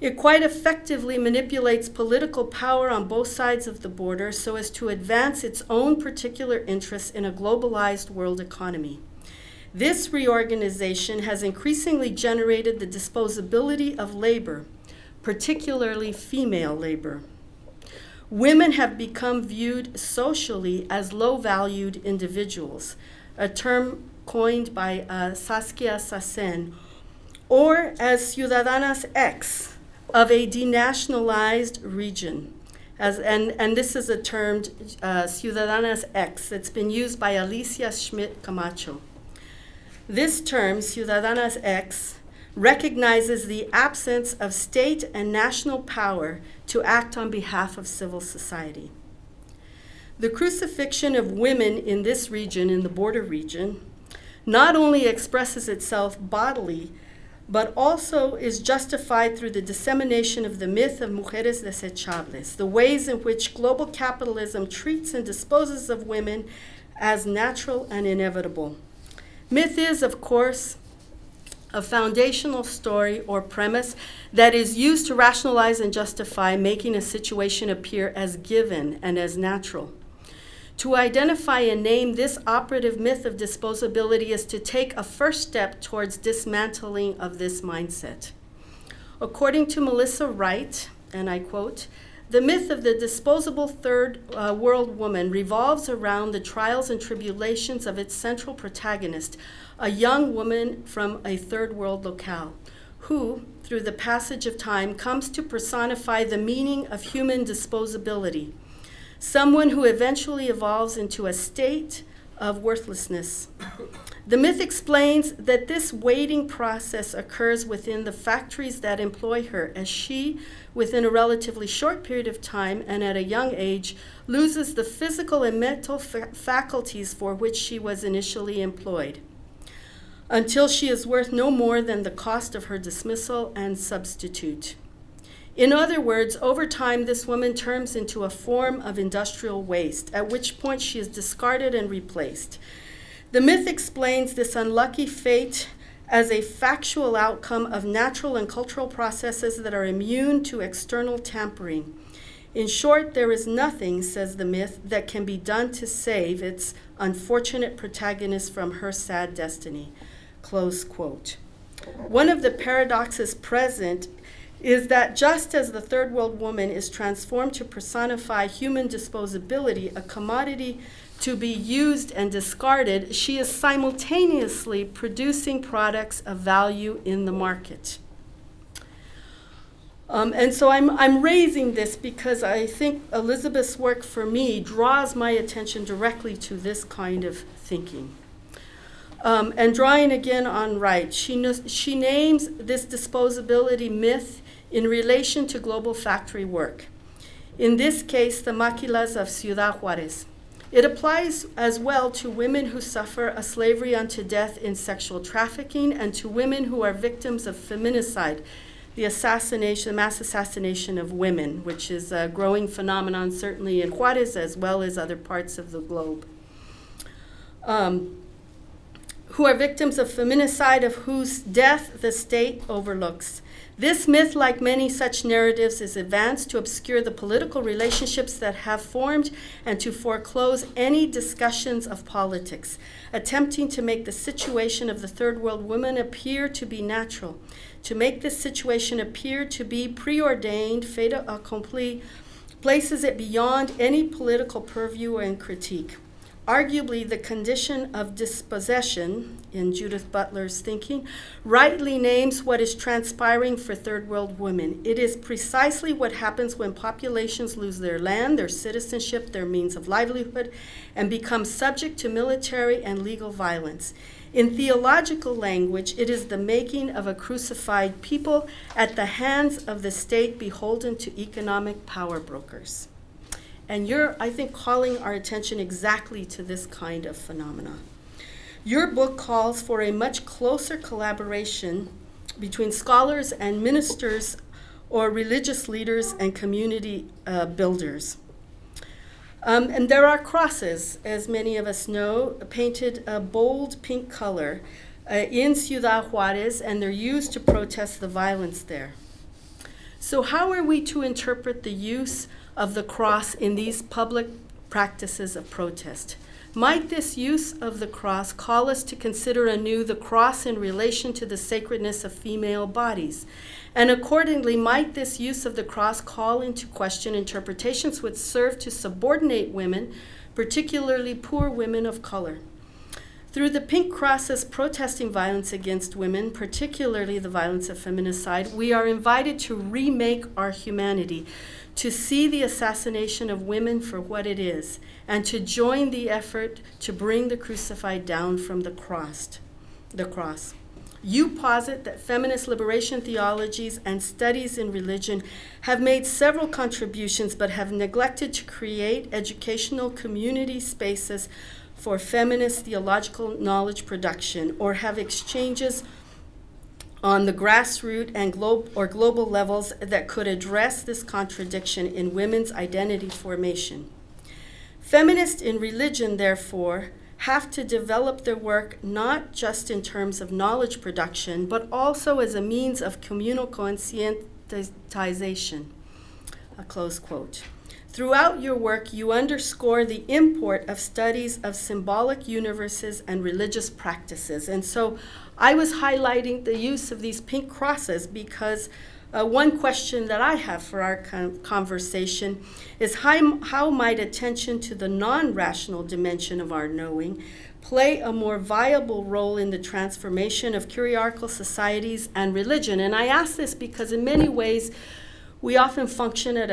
It quite effectively manipulates political power on both sides of the border so as to advance its own particular interests in a globalized world economy. This reorganization has increasingly generated the disposability of labor, particularly female labor. Women have become viewed socially as low-valued individuals, a term coined by Saskia Sassen, or as Ciudadanas X of a denationalized region. And this is a term, Ciudadanas X, that's been used by Alicia Schmidt Camacho. This term, Ciudadanas X, recognizes the absence of state and national power to act on behalf of civil society. The crucifixion of women in this region, in the border region, not only expresses itself bodily, but also is justified through the dissemination of the myth of mujeres desechables, the ways in which global capitalism treats and disposes of women as natural and inevitable. Myth is, of course, a foundational story or premise that is used to rationalize and justify making a situation appear as given and as natural. To identify and name this operative myth of disposability is to take a first step towards dismantling of this mindset. According to Melissa Wright, and I quote, "The myth of the disposable third world woman revolves around the trials and tribulations of its central protagonist, a young woman from a third world locale, who, through the passage of time, comes to personify the meaning of human disposability, someone who eventually evolves into a state of worthlessness. The myth explains that this waiting process occurs within the factories that employ her, as she, within a relatively short period of time and at a young age, loses the physical and mental faculties for which she was initially employed, until she is worth no more than the cost of her dismissal and substitute. In other words, over time, this woman turns into a form of industrial waste, at which point she is discarded and replaced. The myth explains this unlucky fate as a factual outcome of natural and cultural processes that are immune to external tampering. In short, there is nothing, says the myth, that can be done to save its unfortunate protagonist from her sad destiny." Close quote. One of the paradoxes present is that just as the third world woman is transformed to personify human disposability, a commodity to be used and discarded, she is simultaneously producing products of value in the market. And so I'm raising this because I think Elisabeth's work for me draws my attention directly to this kind of thinking. And drawing again on Wright, she names this disposability myth in relation to global factory work. In this case, the maquilas of Ciudad Juárez, It applies as well to women who suffer a slavery unto death in sexual trafficking and to women who are victims of feminicide, the mass assassination of women, which is a growing phenomenon certainly in Juárez as well as other parts of the globe. Who are victims of feminicide, of whose death the state overlooks. This myth, like many such narratives, is advanced to obscure the political relationships that have formed and to foreclose any discussions of politics, attempting to make the situation of the third world woman appear to be natural, to make this situation appear to be preordained, fait accompli, places it beyond any political purview and critique. Arguably, the condition of dispossession, in Judith Butler's thinking, rightly names what is transpiring for third world women. It is precisely what happens when populations lose their land, their citizenship, their means of livelihood, and become subject to military and legal violence. In theological language, it is the making of a crucified people at the hands of the state beholden to economic power brokers. And you're, I think, calling our attention exactly to this kind of phenomena. Your book calls for a much closer collaboration between scholars and ministers or religious leaders and community builders. And there are crosses, as many of us know, painted a bold pink color in Ciudad Juárez, and they're used to protest the violence there. So how are we to interpret the use of the cross in these public practices of protest? Might this use of the cross call us to consider anew the cross in relation to the sacredness of female bodies? And accordingly, might this use of the cross call into question interpretations which serve to subordinate women, particularly poor women of color? Through the pink crosses protesting violence against women, particularly the violence of feminicide, we are invited to remake our humanity, to see the assassination of women for what it is, and to join the effort to bring the crucified down from the cross. You posit that feminist liberation theologies and studies in religion have made several contributions but have neglected to create educational community spaces for feminist theological knowledge production or have exchanges on the grassroots and global levels that could address this contradiction in women's identity formation. Feminists in religion, therefore, have to develop their work not just in terms of knowledge production, but also as a means of communal conscientization, a close quote. Throughout your work, you underscore the import of studies of symbolic universes and religious practices. And so I was highlighting the use of these pink crosses because one question that I have for our conversation is how might attention to the non-rational dimension of our knowing play a more viable role in the transformation of curiarchal societies and religion? And I ask this because in many ways, we often function at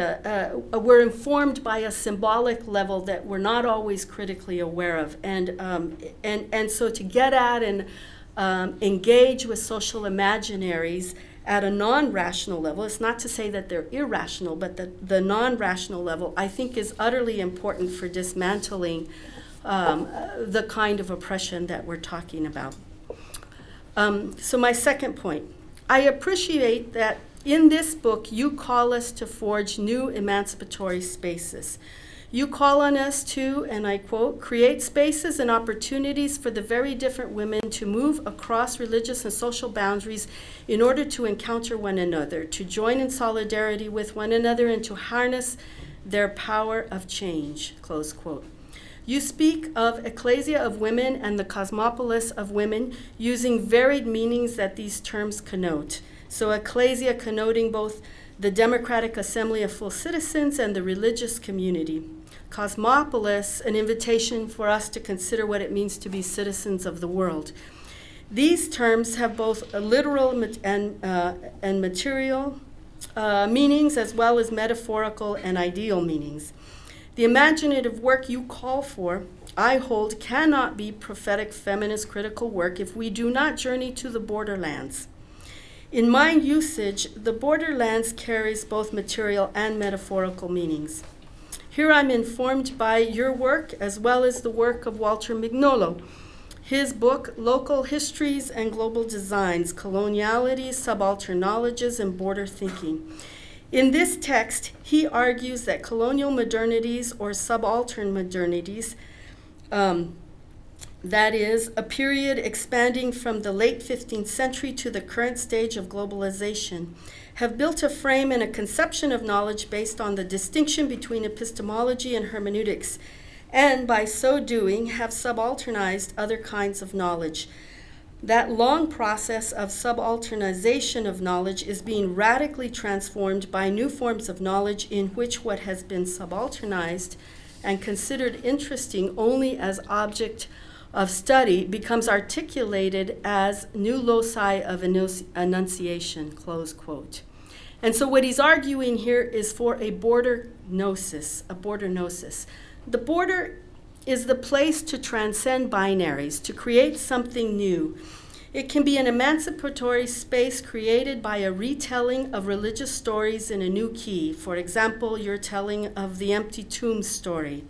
we're informed by a symbolic level that we're not always critically aware of. And so to get at and engage with social imaginaries at a non-rational level, it's not to say that they're irrational, but that the non-rational level, I think, is utterly important for dismantling the kind of oppression that we're talking about. So my second point, I appreciate that in this book, you call us to forge new emancipatory spaces. You call on us to, and I quote, create spaces and opportunities for the very different women to move across religious and social boundaries in order to encounter one another, to join in solidarity with one another, and to harness their power of change, close quote. You speak of ecclesia of women and the cosmopolis of women using varied meanings that these terms connote. So ecclesia connoting both the democratic assembly of full citizens and the religious community. Cosmopolis, an invitation for us to consider what it means to be citizens of the world. These terms have both a literal and material meanings as well as metaphorical and ideal meanings. The imaginative work you call for, I hold, cannot be prophetic feminist critical work if we do not journey to the borderlands. In my usage, the borderlands carries both material and metaphorical meanings. Here I'm informed by your work as well as the work of Walter Mignolo. His book, Local Histories and Global Designs, Coloniality, Subaltern Knowledges, and Border Thinking. In this text, he argues that colonial modernities or subaltern modernities, that is, a period expanding from the late 15th century to the current stage of globalization, have built a frame and a conception of knowledge based on the distinction between epistemology and hermeneutics, and by so doing have subalternized other kinds of knowledge. That long process of subalternization of knowledge is being radically transformed by new forms of knowledge in which what has been subalternized and considered interesting only as object of study becomes articulated as new loci of enunciation, close quote. And so what he's arguing here is for a border gnosis, a border gnosis. The border is the place to transcend binaries, to create something new. It can be an emancipatory space created by a retelling of religious stories in a new key. For example, your telling of the empty tomb story.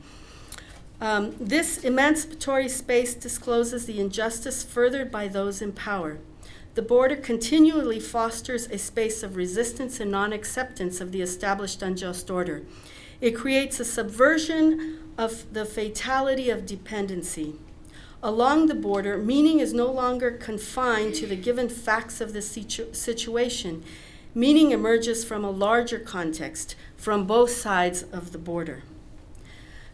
This emancipatory space discloses the injustice furthered by those in power. The border continually fosters a space of resistance and non-acceptance of the established unjust order. It creates a subversion of the fatality of dependency. Along the border, meaning is no longer confined to the given facts of the situation. Meaning emerges from a larger context, from both sides of the border.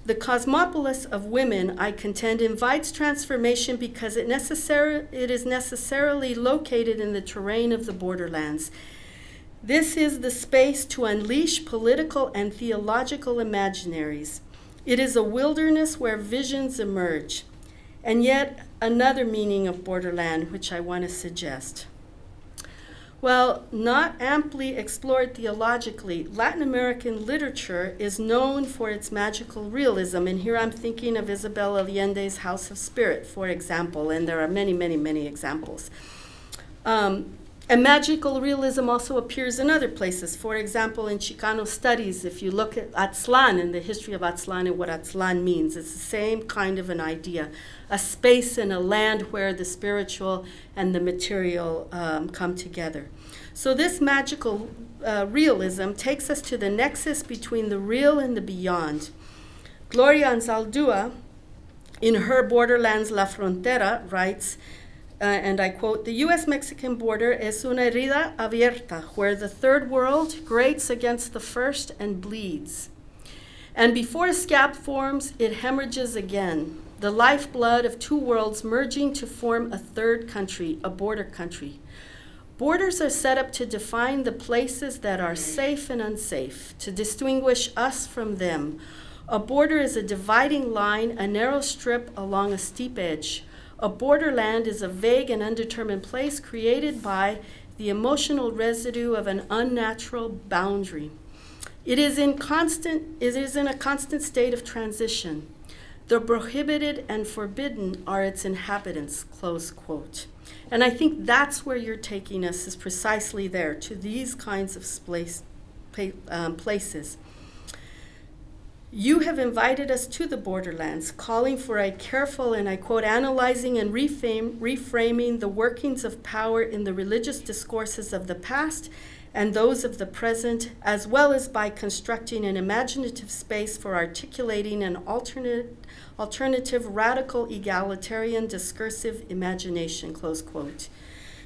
The cosmopolis of women, I contend, invites transformation because it is necessarily located in the terrain of the borderlands. This is the space to unleash political and theological imaginaries. It is a wilderness where visions emerge. And yet another meaning of borderland, which I want to suggest. Well, not amply explored theologically, Latin American literature is known for its magical realism. And here I'm thinking of Isabel Allende's House of Spirit, for example, and there are many, many, many examples. And magical realism also appears in other places. For example, in Chicano studies, if you look at Aztlán and the history of Aztlán and what Aztlán means, it's the same kind of an idea, a space and a land where the spiritual and the material come together. So this magical realism takes us to the nexus between the real and the beyond. Gloria Anzaldúa, in her Borderlands La Frontera, writes, and I quote, "The U.S.-Mexican border es una herida abierta, where the third world grates against the first and bleeds. And before a scab forms, it hemorrhages again, the lifeblood of two worlds merging to form a third country, a border country. Borders are set up to define the places that are safe and unsafe, to distinguish us from them. A border is a dividing line, a narrow strip along a steep edge. A borderland is a vague and undetermined place created by the emotional residue of an unnatural boundary. It is in a constant state of transition. The prohibited and forbidden are its inhabitants," close quote. And I think that's where you're taking us, is precisely there, to these kinds of places. You have invited us to the borderlands, calling for a careful, and I quote, "analyzing and reframing the workings of power in the religious discourses of the past and those of the present, as well as by constructing an imaginative space for articulating an alternative radical egalitarian discursive imagination," close quote.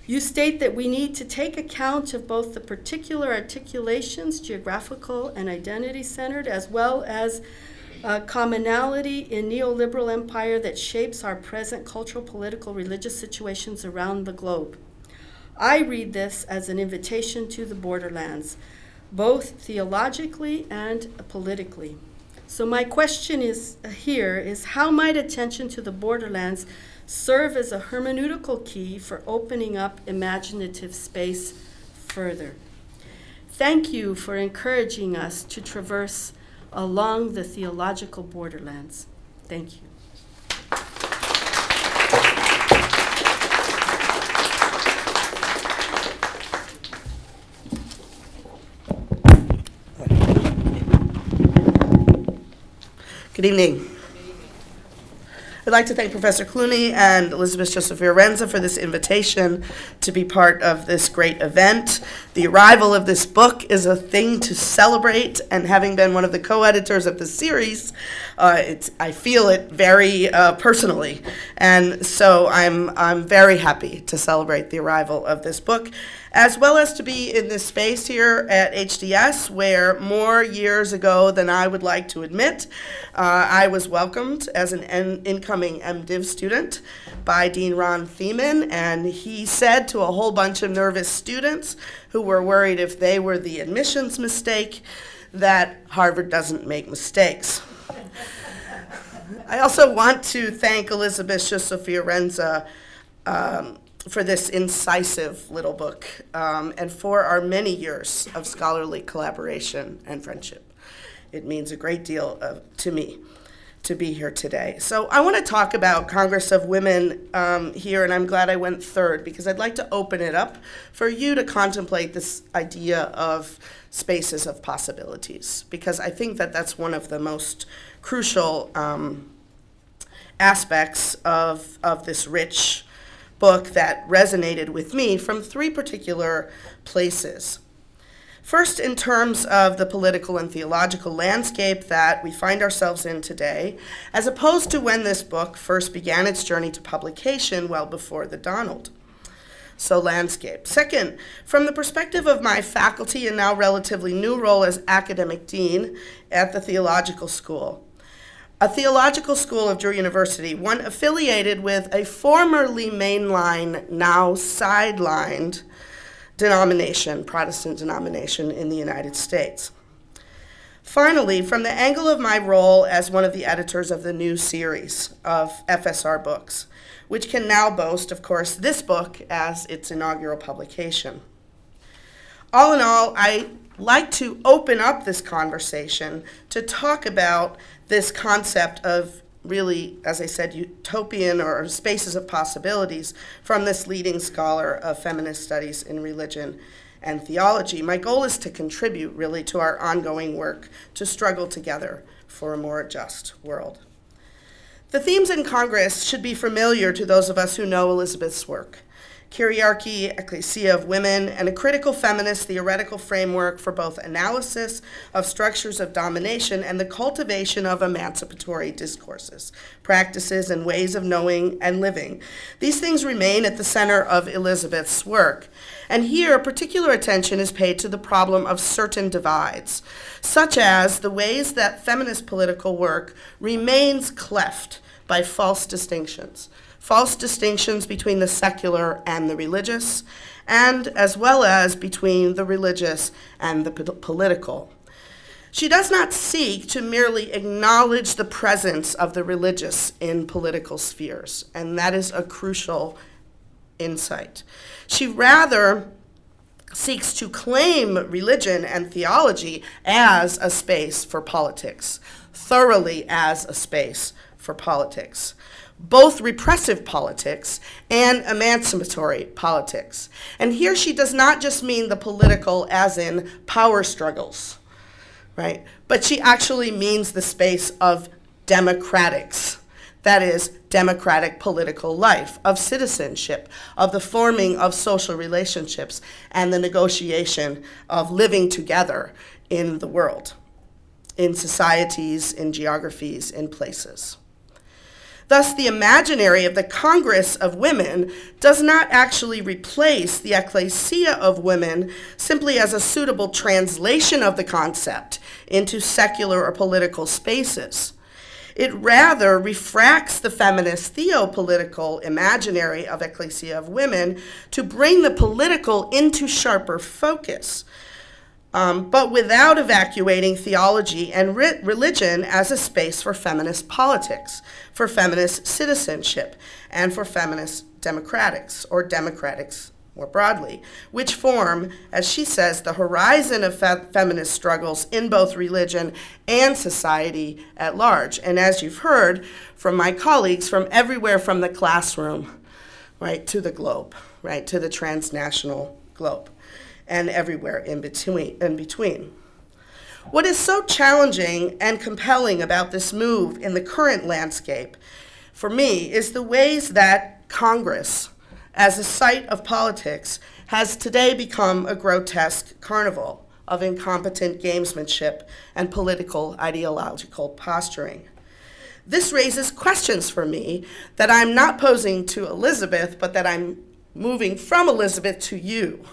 You state that we need to take account of both the particular articulations, geographical and identity-centered, as well as commonality in neoliberal empire that shapes our present cultural, political, religious situations around the globe. I read this as an invitation to the borderlands, both theologically and politically. So my question is here is, how might attention to the borderlands serve as a hermeneutical key for opening up imaginative space further? Thank you for encouraging us to traverse along the theological borderlands. Thank you. Good evening. I'd like to thank Professor Clooney and Elisabeth Schüssler Fiorenza for this invitation to be part of this great event. The arrival of this book is a thing to celebrate, and having been one of the co-editors of the series, I feel it very personally. And so I'm very happy to celebrate the arrival of this book, as well as to be in this space here at HDS, where more years ago than I would like to admit, I was welcomed as an incoming MDiv student by Dean Ron Thiemann, and he said to a whole bunch of nervous students who were worried if they were the admissions mistake, that Harvard doesn't make mistakes. I also want to thank Elisabeth Schüssler Fiorenza for this incisive little book, and for our many years of scholarly collaboration and friendship. It means a great deal to me to be here today. So I want to talk about Congress of Women here, and I'm glad I went third, because I'd like to open it up for you to contemplate this idea of spaces of possibilities, because I think that that's one of the most crucial aspects of this rich book that resonated with me from three particular places. First, in terms of the political and theological landscape that we find ourselves in today, as opposed to when this book first began its journey to publication well before the Donald. So, landscape. Second, from the perspective of my faculty and now relatively new role as academic dean at the theological school. A theological school of Drew University, one affiliated with a formerly mainline, now sidelined denomination, Protestant denomination in the United States. Finally, from the angle of my role as one of the editors of the new series of FSR books, which can now boast, of course, this book as its inaugural publication. All in all, I like to open up this conversation to talk about this concept of really, as I said, utopian or spaces of possibilities from this leading scholar of feminist studies in religion and theology. My goal is to contribute really to our ongoing work to struggle together for a more just world. The themes in Congress should be familiar to those of us who know Elisabeth's work. Kyriarchy, Ecclesia of Women, and a critical feminist theoretical framework for both analysis of structures of domination and the cultivation of emancipatory discourses, practices, and ways of knowing and living. These things remain at the center of Elisabeth's work. And here, particular attention is paid to the problem of certain divides, such as the ways that feminist political work remains cleft by false distinctions between the secular and the religious, and as well as between the religious and the political. She does not seek to merely acknowledge the presence of the religious in political spheres, and that is a crucial insight. She rather seeks to claim religion and theology as a space for politics, thoroughly as a space for politics. Both repressive politics and emancipatory politics. And here she does not just mean the political as in power struggles, right? But she actually means the space of democratics, that is, democratic political life, of citizenship, of the forming of social relationships, and the negotiation of living together in the world, in societies, in geographies, in places. Thus, the imaginary of the Congress of Women does not actually replace the Ecclesia of Women simply as a suitable translation of the concept into secular or political spaces. It rather refracts the feminist theopolitical imaginary of Ecclesia of Women to bring the political into sharper focus, but without evacuating theology and religion as a space for feminist politics, for feminist citizenship, and for feminist democratics, or democratics more broadly, which form, as she says, the horizon of feminist struggles in both religion and society at large. And as you've heard from my colleagues, from everywhere from the classroom, right, to the globe, right, to the transnational globe, and everywhere in between. What is so challenging and compelling about this move in the current landscape, for me, is the ways that Congress, as a site of politics, has today become a grotesque carnival of incompetent gamesmanship and political ideological posturing. This raises questions for me that I'm not posing to Elizabeth, but that I'm moving from Elizabeth to you.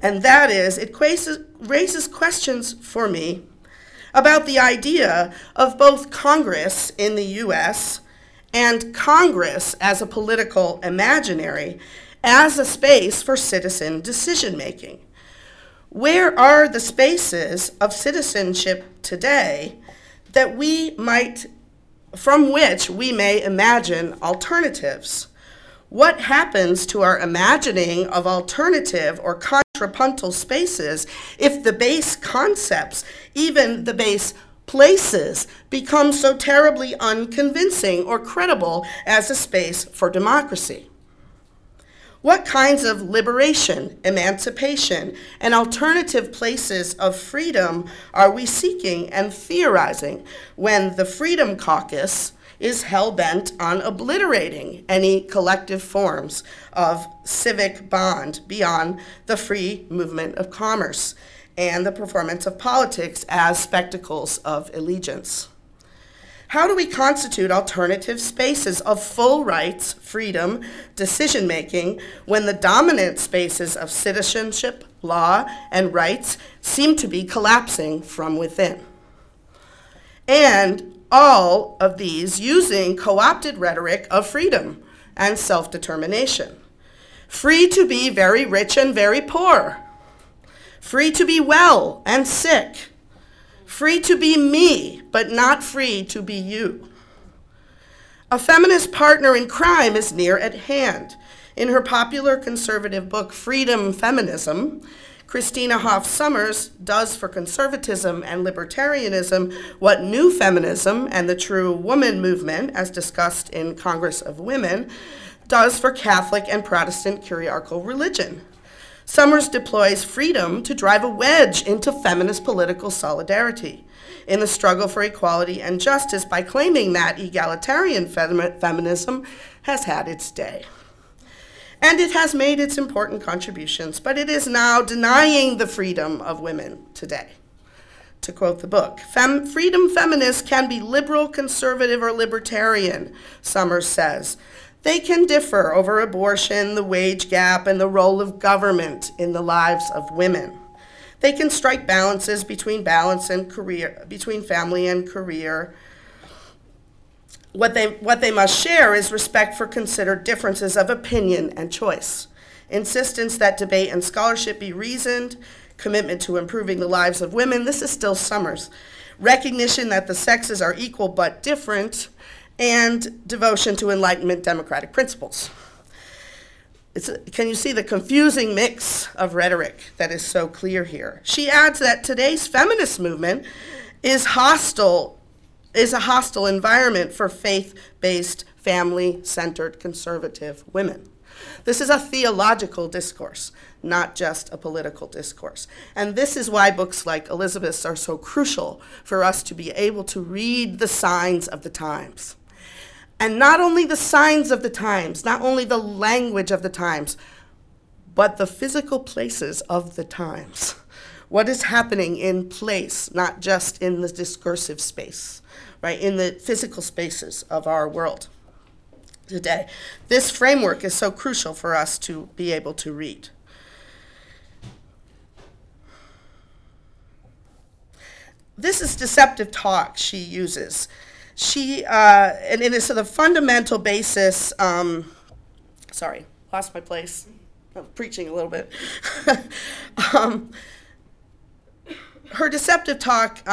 And that is, it raises questions for me about the idea of both Congress in the US and Congress as a political imaginary, as a space for citizen decision-making. Where are the spaces of citizenship today that we might, from which we may imagine alternatives? What happens to our imagining of alternative or contrapuntal spaces if the base concepts, even the base places, become so terribly unconvincing or credible as a space for democracy? What kinds of liberation, emancipation, and alternative places of freedom are we seeking and theorizing when the Freedom Caucus is hell-bent on obliterating any collective forms of civic bond beyond the free movement of commerce and the performance of politics as spectacles of allegiance? How do we constitute alternative spaces of full rights, freedom, decision-making when the dominant spaces of citizenship, law, and rights seem to be collapsing from within? And all of these using co-opted rhetoric of freedom and self-determination. Free to be very rich and very poor. Free to be well and sick. Free to be me, but not free to be you. A feminist partner in crime is near at hand. In her popular conservative book, Freedom Feminism, Christina Hoff Summers does for conservatism and libertarianism what new feminism and the true woman movement, as discussed in Congress of Women, does for Catholic and Protestant curiarchal religion. Summers deploys freedom to drive a wedge into feminist political solidarity in the struggle for equality and justice by claiming that egalitarian feminism has had its day. And it has made its important contributions, but it is now denying the freedom of women today. To quote the book, freedom feminists can be liberal, conservative, or libertarian, Summers says. They can differ over abortion, the wage gap, and the role of government in the lives of women. They can strike balances between family and career. What they must share is respect for considered differences of opinion and choice, insistence that debate and scholarship be reasoned, commitment to improving the lives of women. This is still Summers. Recognition that the sexes are equal but different, and devotion to Enlightenment democratic principles. Can you see the confusing mix of rhetoric that is so clear here? She adds that today's feminist movement is a hostile environment for faith-based, family-centered conservative women. This is a theological discourse, not just a political discourse. And this is why books like Elizabeth's are so crucial for us to be able to read the signs of the times. And not only the signs of the times, not only the language of the times, but the physical places of the times. What is happening in place, not just in the discursive space, right? In the physical spaces of our world today. This framework is so crucial for us to be able to read. This is deceptive talk she uses. And it is the fundamental basis, sorry, lost my place. I'm preaching a little bit. Her deceptive talk,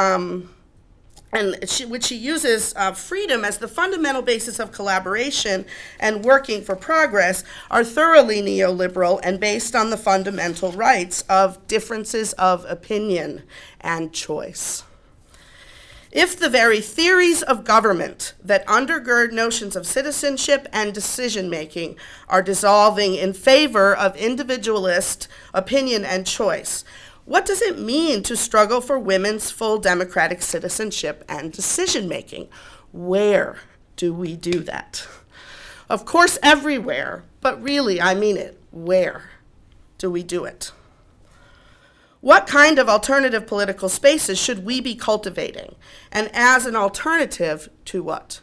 which she uses freedom as the fundamental basis of collaboration and working for progress, are thoroughly neoliberal and based on the fundamental rights of differences of opinion and choice. If the very theories of government that undergird notions of citizenship and decision-making are dissolving in favor of individualist opinion and choice, What does it mean to struggle for women's full democratic citizenship and decision-making? Where do we do that? Of course, everywhere, but really, I mean it. Where do we do it? What kind of alternative political spaces should we be cultivating, and as an alternative to what?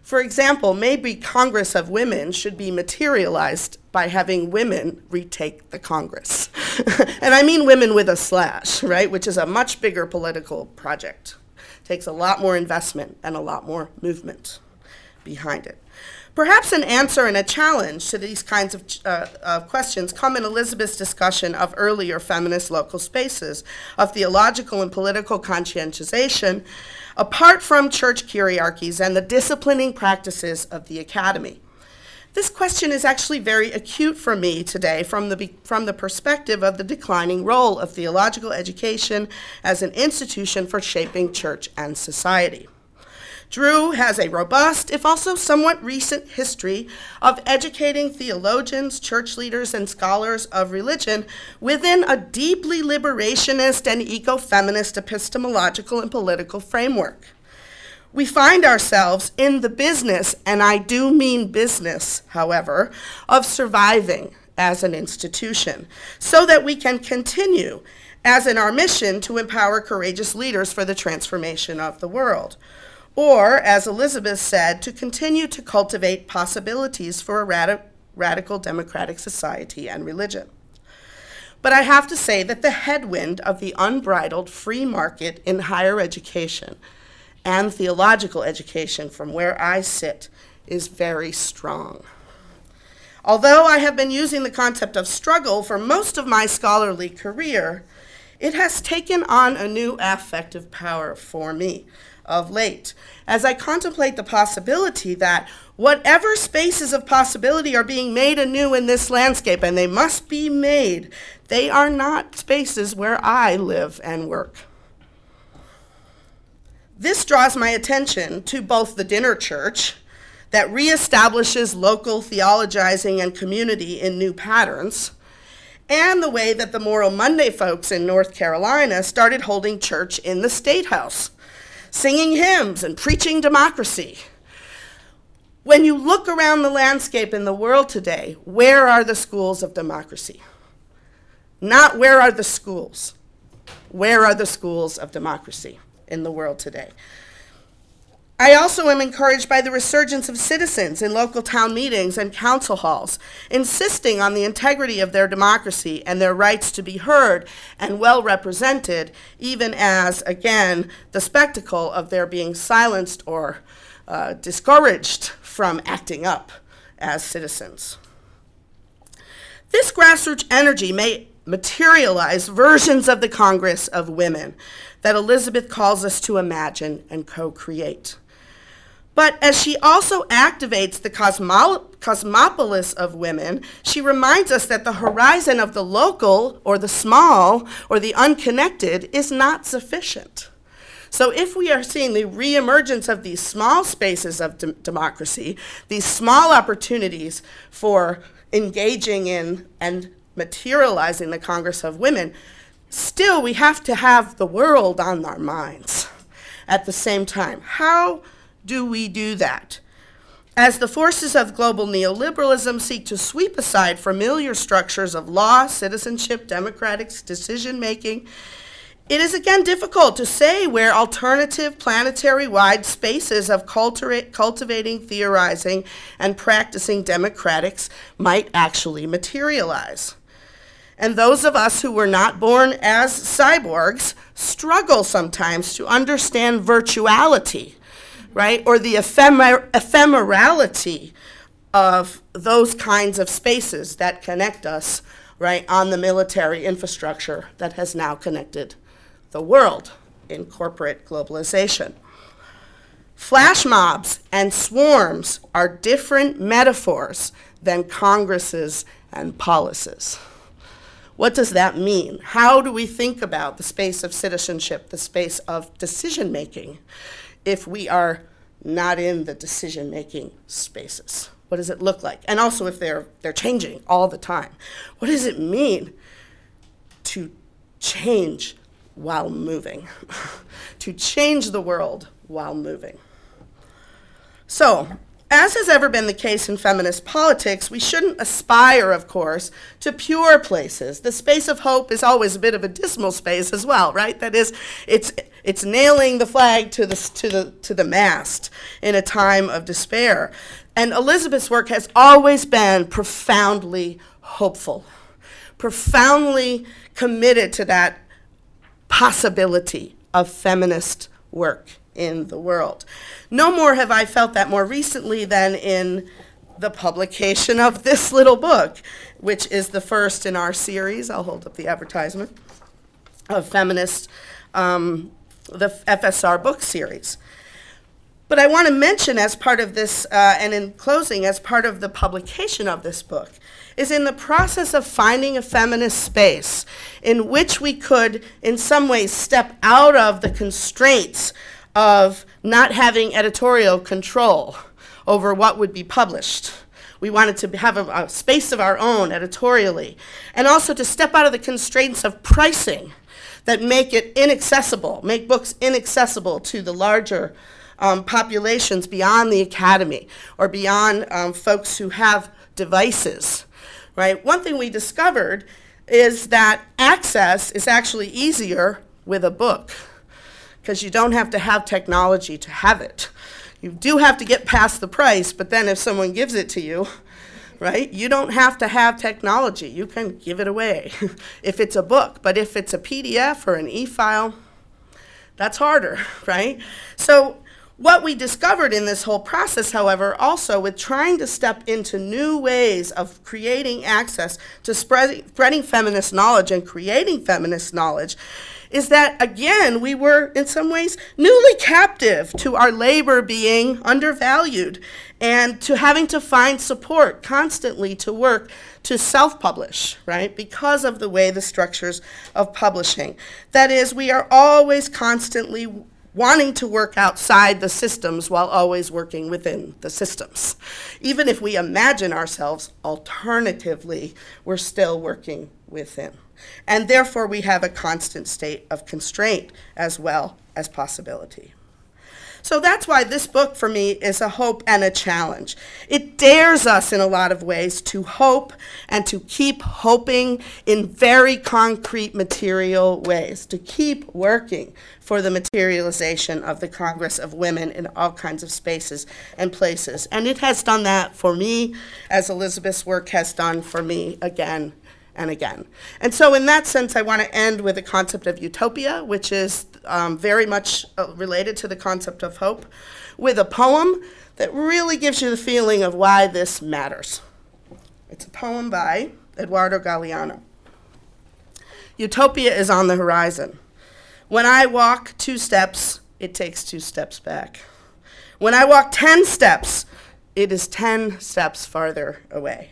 For example, maybe Congress of Women should be materialized by having women retake the Congress. And I mean women with a slash, right, which is a much bigger political project. Takes a lot more investment and a lot more movement behind it. Perhaps an answer and a challenge to these kinds of questions come in Elizabeth's discussion of earlier feminist local spaces of theological and political conscientization, apart from church hierarchies and the disciplining practices of the academy. This question is actually very acute for me today from the perspective of the declining role of theological education as an institution for shaping church and society. Drew has a robust, if also somewhat recent, history of educating theologians, church leaders, and scholars of religion within a deeply liberationist and eco-feminist epistemological and political framework. We find ourselves in the business, and I do mean business, however, of surviving as an institution so that we can continue, as in our mission, to empower courageous leaders for the transformation of the world. Or, as Elizabeth said, to continue to cultivate possibilities for a radical democratic society and religion. But I have to say that the headwind of the unbridled free market in higher education and theological education, from where I sit, is very strong. Although I have been using the concept of struggle for most of my scholarly career, it has taken on a new affective power for me of late, as I contemplate the possibility that whatever spaces of possibility are being made anew in this landscape, and they must be made, they are not spaces where I live and work. This draws my attention to both the dinner church that reestablishes local theologizing and community in new patterns, and the way that the Moral Monday folks in North Carolina started holding church in the State House, singing hymns and preaching democracy. When you look around the landscape in the world today, where are the schools of democracy? Not where are the schools. Where are the schools of democracy in the world today? I also am encouraged by the resurgence of citizens in local town meetings and council halls, insisting on the integrity of their democracy and their rights to be heard and well represented, even as, again, the spectacle of their being silenced or discouraged from acting up as citizens. This grassroots energy may materialize versions of the Congress of Women that Elizabeth calls us to imagine and co-create. But as she also activates the cosmopolis of women, she reminds us that the horizon of the local or the small or the unconnected is not sufficient. So if we are seeing the reemergence of these small spaces of democracy, these small opportunities for engaging in and materializing the Congress of Women, still we have to have the world on our minds at the same time. How do we do that? As the forces of global neoliberalism seek to sweep aside familiar structures of law, citizenship, democratic decision-making, it is again difficult to say where alternative planetary-wide spaces of cultivating, theorizing, and practicing democratics might actually materialize. And those of us who were not born as cyborgs struggle sometimes to understand virtuality, right, or the ephemerality of those kinds of spaces that connect us, right, on the military infrastructure that has now connected the world in corporate globalization. Flash mobs and swarms are different metaphors than congresses and policies. What does that mean? How do we think about the space of citizenship, the space of decision-making, if we are not in the decision-making spaces? What does it look like? And also if they're changing all the time. What does it mean to change while moving, to change the world while moving. So, as has ever been the case in feminist politics, we shouldn't aspire, of course, to pure places. The space of hope is always a bit of a dismal space as well, right? That is, it's nailing the flag to the mast in a time of despair. And Elisabeth's work has always been profoundly hopeful, profoundly committed to that possibility of feminist work in the world. No more have I felt that more recently than in the publication of this little book, which is the first in our series, I'll hold up the advertisement, of feminist, the FSR book series. But I want to mention as part of this, and in closing, as part of the publication of this book, is in the process of finding a feminist space in which we could, in some ways, step out of the constraints of not having editorial control over what would be published. We wanted to have a space of our own editorially, and also to step out of the constraints of pricing that make it inaccessible, make books inaccessible to the larger populations beyond the academy or beyond folks who have devices, right? One thing we discovered is that access is actually easier with a book, because you don't have to have technology to have it. You do have to get past the price, but then if someone gives it to you, right, you don't have to have technology. You can give it away if it's a book. But if it's a PDF or an e-file, that's harder, right? So what we discovered in this whole process, however, also with trying to step into new ways of creating access to spreading feminist knowledge and creating feminist knowledge, is that, again, we were, in some ways, newly captive to our labor being undervalued and to having to find support constantly to work to self-publish, right, because of the way the structures of publishing. That is, we are always constantly wanting to work outside the systems while always working within the systems. Even if we imagine ourselves alternatively, we're still working within. And therefore, we have a constant state of constraint as well as possibility. So that's why this book, for me, is a hope and a challenge. It dares us in a lot of ways to hope and to keep hoping in very concrete material ways, to keep working for the materialization of the Congress of Women in all kinds of spaces and places. And it has done that for me, as Elisabeth's work has done for me again and again. And so in that sense, I want to end with the concept of utopia, which is very much related to the concept of hope, with a poem that really gives you the feeling of why this matters. It's a poem by Eduardo Galeano. Utopia is on the horizon. When I walk 2 steps, it takes 2 steps back. When I walk 10 steps, it is 10 steps farther away.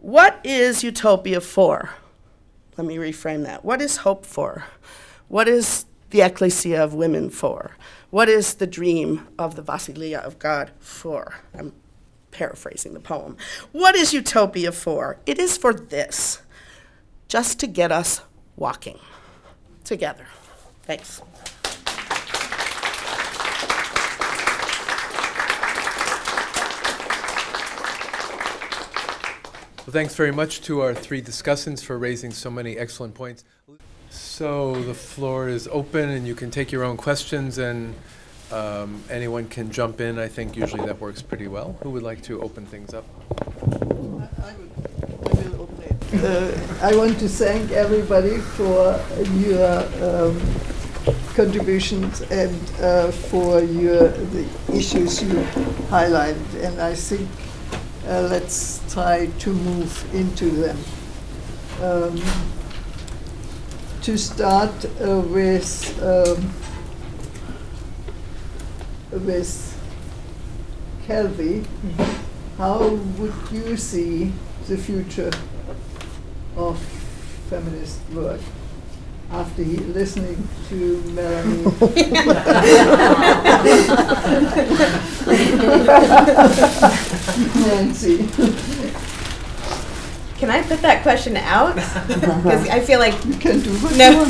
What is utopia for? Let me reframe that. What is hope for? What is the ecclesia of women for? What is the dream of the Basileia of God for? I'm paraphrasing the poem. What is utopia for? It is for this, just to get us walking together. Thanks. Well, thanks very much to our 3 discussants for raising so many excellent points. So the floor is open, and you can take your own questions, and anyone can jump in. I think usually that works pretty well. Who would like to open things up? I will open it. I want to thank everybody for your contributions and for the issues you highlighted, and I think let's try to move into them. To start with Kelby, how would you see the future of feminist work after listening to Melanie? Nancy. Can I put that question out? Because I feel like you can do what you want.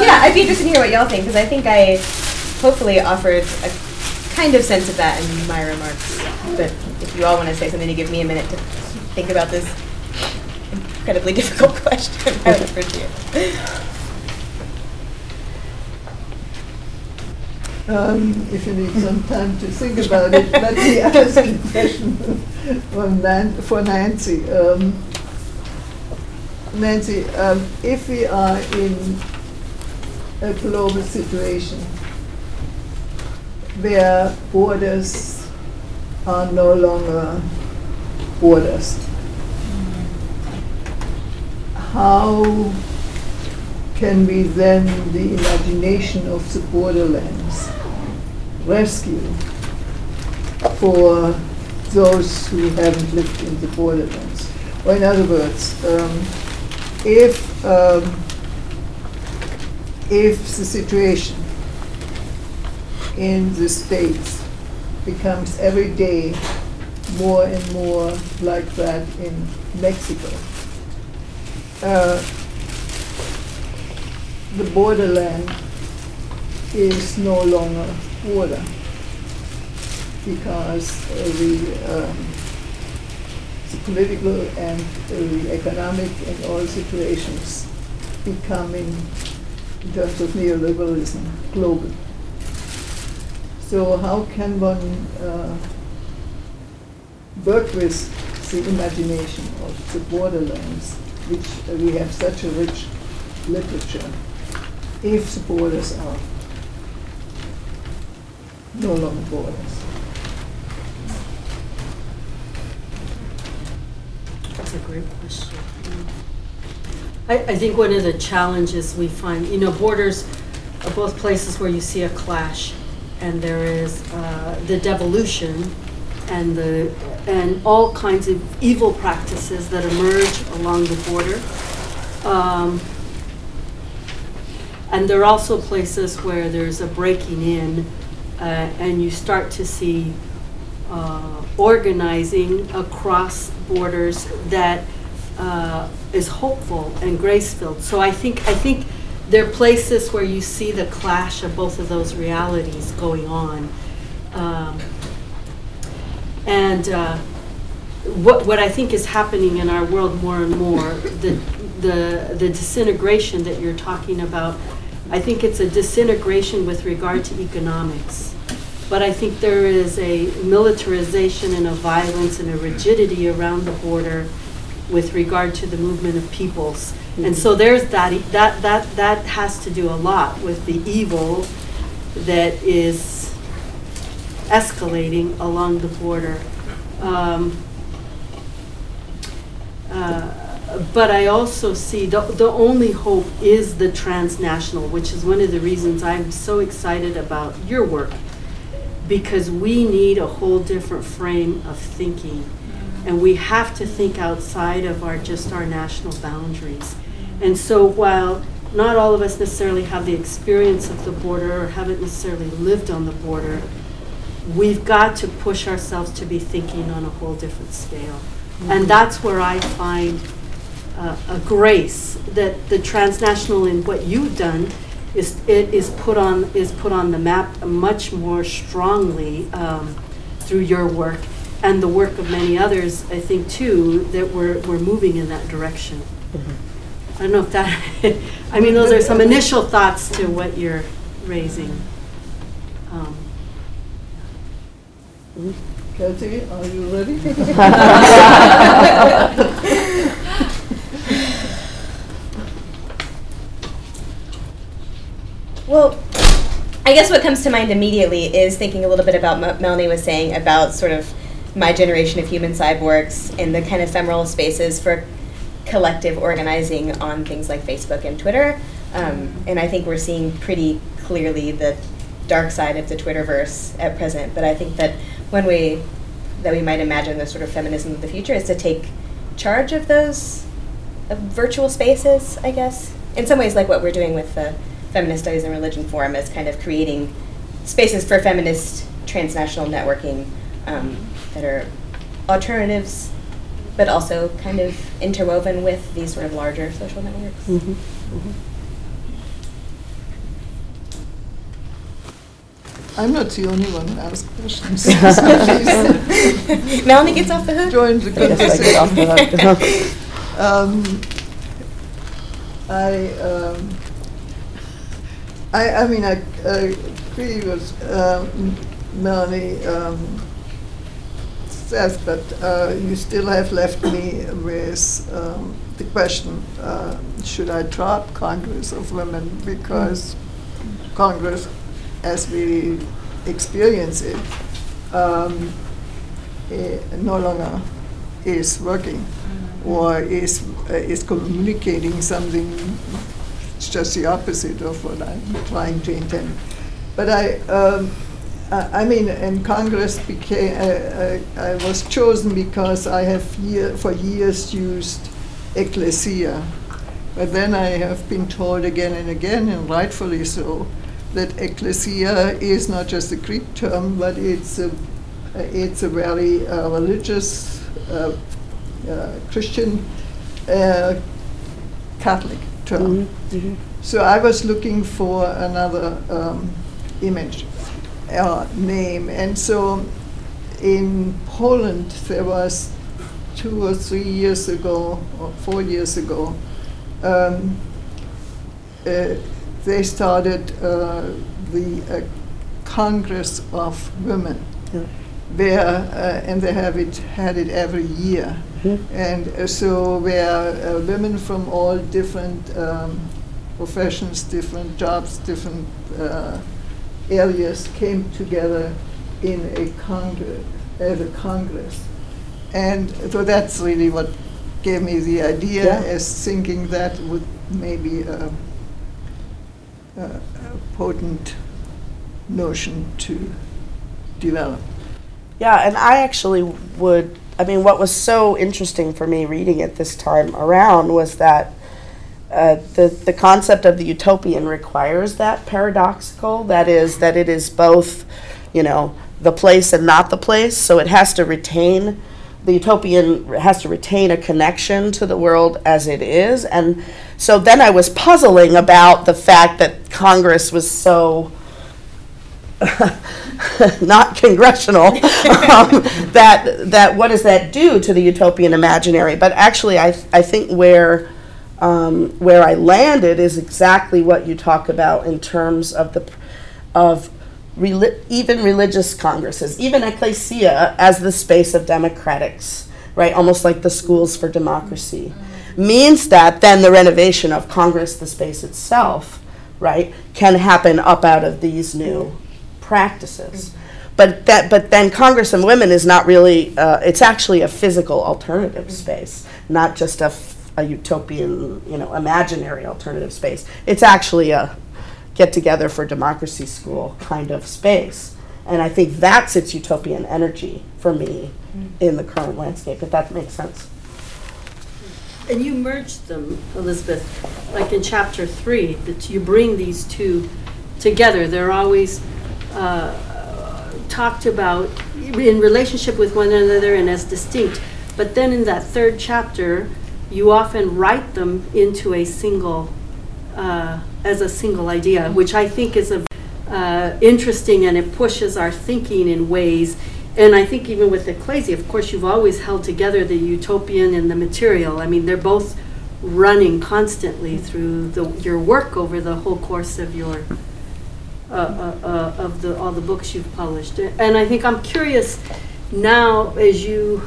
Yeah, I'd be interested to hear what y'all think, because I think I hopefully offered a kind of sense of that in my remarks. But if you all want to say something to give me a minute to think about this incredibly difficult question, I would appreciate it. If you need some time to think about it, let me ask a question for Nancy. Nancy, if we are in a global situation where borders are no longer borders, how can we then the imagination of the borderlands rescue for those who haven't lived in the borderlands? Or in other words, if the situation in the States becomes every day more and more like that in Mexico, the borderland is no longer border, because the political and the economic and all situations becoming, in terms of neoliberalism, global. So how can one work with the imagination of the borderlands, which we have such a rich literature, if the borders are no longer borders? That's a great question. I think one of the challenges we find, borders are both places where you see a clash, and there is the devolution and all kinds of evil practices that emerge along the border. And there are also places where there's a breaking in, and you start to see organizing across borders that is hopeful and grace-filled. So I think there are places where you see the clash of both of those realities going on. What I think is happening in our world more and more, the disintegration that you're talking about, I think it's a disintegration with regard to economics, but I think there is a militarization and a violence and a rigidity around the border with regard to the movement of peoples. Mm-hmm. And so there's that has to do a lot with the evil that is escalating along the border. But I also see the only hope is the transnational, which is one of the reasons I'm so excited about your work, because we need a whole different frame of thinking, and we have to think outside of our national boundaries. And so while not all of us necessarily have the experience of the border or haven't necessarily lived on the border, we've got to push ourselves to be thinking on a whole different scale. Mm-hmm. And that's where I find a grace that the transnational in what you've done is put on the map much more strongly through your work and the work of many others, I think too, that we're moving in that direction. Mm-hmm. I don't know if that I mean, those are some initial thoughts to what you're raising. Kelsey, are you ready? Well, I guess what comes to mind immediately is thinking a little bit about what Melanie was saying about sort of my generation of human cyborgs and the kind of ephemeral spaces for collective organizing on things like Facebook and Twitter. And I think we're seeing pretty clearly the dark side of the Twitterverse at present. But I think that one way that we might imagine the sort of feminism of the future is to take charge of those virtual spaces, I guess. In some ways, like what we're doing with the Feminist Studies and Religion Forum is kind of creating spaces for feminist transnational networking that are alternatives but also kind of interwoven with these sort of larger social networks. Mm-hmm. Mm-hmm. I'm not the only one who asks questions. Melanie gets off the hook. Join the conversation. Yes, I agree with Melanie says, but you still have left me with the question, should I drop Congress of Women? Because Congress, as we experience it, no longer is working or is communicating something just the opposite of what I'm trying to intend. But and Congress became, I was chosen because I have for years used ecclesia. But then I have been told again and again, and rightfully so, that ecclesia is not just a Greek term, but it's a very religious, Christian, Catholic term. Mm-hmm. Mm-hmm. So I was looking for another image. Name. And so in Poland there was 2 or 3 years ago, or 4 years ago, they started the Congress of Women, where, and they had it every year. Mm-hmm. And so where women from all different professions, different jobs, different areas came together in a congress. And so that's really what gave me the idea, as thinking that would maybe a potent notion to develop. Yeah, and I actually what was so interesting for me reading it this time around was that the concept of the utopian requires that paradoxical, that is, that it is both, the place and not the place, so it has to retain, the utopian has to retain a connection to the world as it is, and so then I was puzzling about the fact that Congress was so not congressional, that what does that do to the utopian imaginary? But actually I think where I landed is exactly what you talk about in terms of even religious congresses, even ecclesia as the space of democratics, right? Almost like the schools for democracy. Mm-hmm. Means that then the renovation of Congress, the space itself, right, can happen up out of these new practices. Mm-hmm. But then Congress of Women is not really, it's actually a physical alternative space, not just a utopian, imaginary alternative space. It's actually a get-together for democracy school kind of space. And I think that's its utopian energy for me in the current landscape, if that makes sense. And you merged them, Elizabeth, like in chapter 3, that you bring these two together. They're always talked about in relationship with one another and as distinct. But then in that third chapter, you often write them into a single, as a single idea, which I think is interesting, and it pushes our thinking in ways. And I think even with ecclesia, of course, you've always held together the utopian and the material. I mean, they're both running constantly through your work over the whole course of your all the books you've published. And I think I'm curious now as you.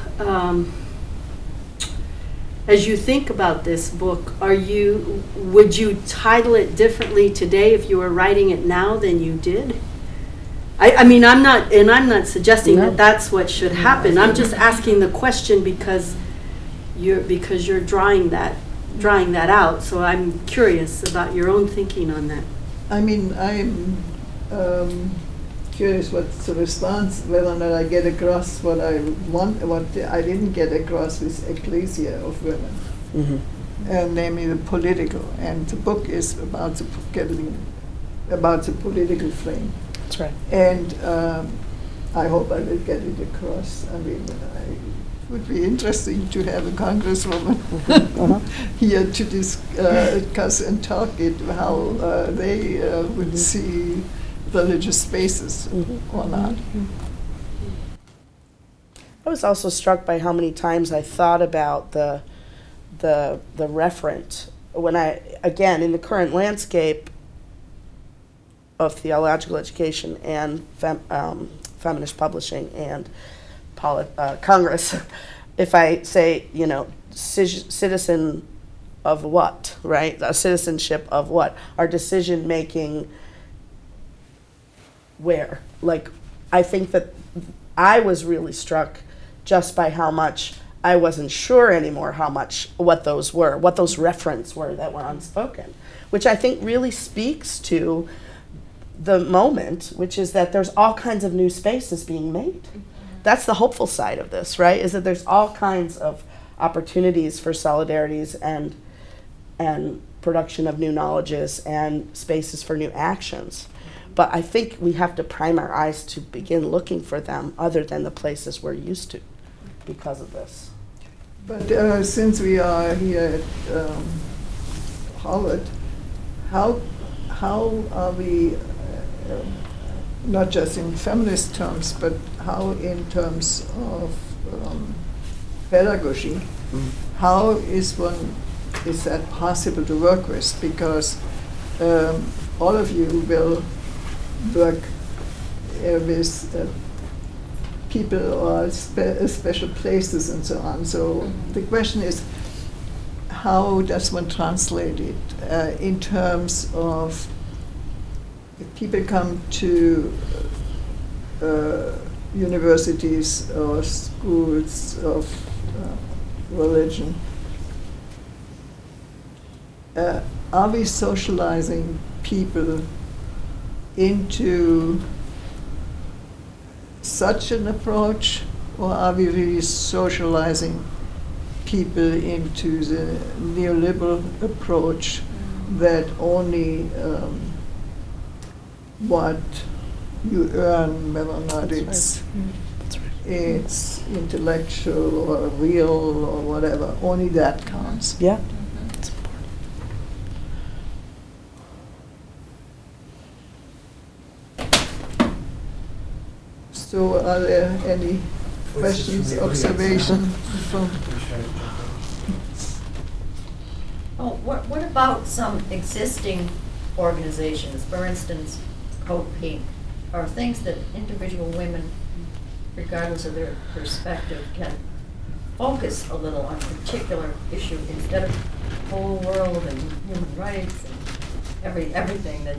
As you think about this book, would you title it differently today if you were writing it now than you did? I'm not suggesting that that's what should happen. I'm just asking the question because you're drawing that out. So I'm curious about your own thinking on that. I mean, I'm curious what's the response, whether or not I get across what I want, I didn't get across with ecclesia of women, namely the political. And the book is about the political frame. That's right. And I hope I will get it across. I mean, It would be interesting to have a congresswoman here to discuss and talk it, how they would see religious spaces or not. I was also struck by how many times I thought about the referent. When I, again, in the current landscape of theological education and feminist publishing and Congress, if I say, you know, citizen of what, right? A citizenship of what? Our decision making where? Like, I think that I was really struck just by how much I wasn't sure anymore how much, what those were, what those references were that were unspoken, which I think really speaks to the moment, which is that there's all kinds of new spaces being made. That's the hopeful side of this, right? Is that there's all kinds of opportunities for solidarities and production of new knowledges and spaces for new actions. But I think we have to prime our eyes to begin looking for them other than the places we're used to because of this. But since we are here at Harvard, how are we, not just in feminist terms, but how in terms of pedagogy, how is that possible to work with? Because all of you will work with people or special places and so on. So the question is, how does one translate it in terms of if people come to universities or schools of religion? Are we socializing people into such an approach, or are we really socializing people into the neoliberal approach that only what you earn, whether or not it's, it's intellectual or real or whatever, only that counts? Yeah. So are there any questions, observations from? Oh, what about some existing organizations, for instance, Code Pink, or things that individual women, regardless of their perspective, can focus a little on a particular issue instead of the whole world and human rights and everything, that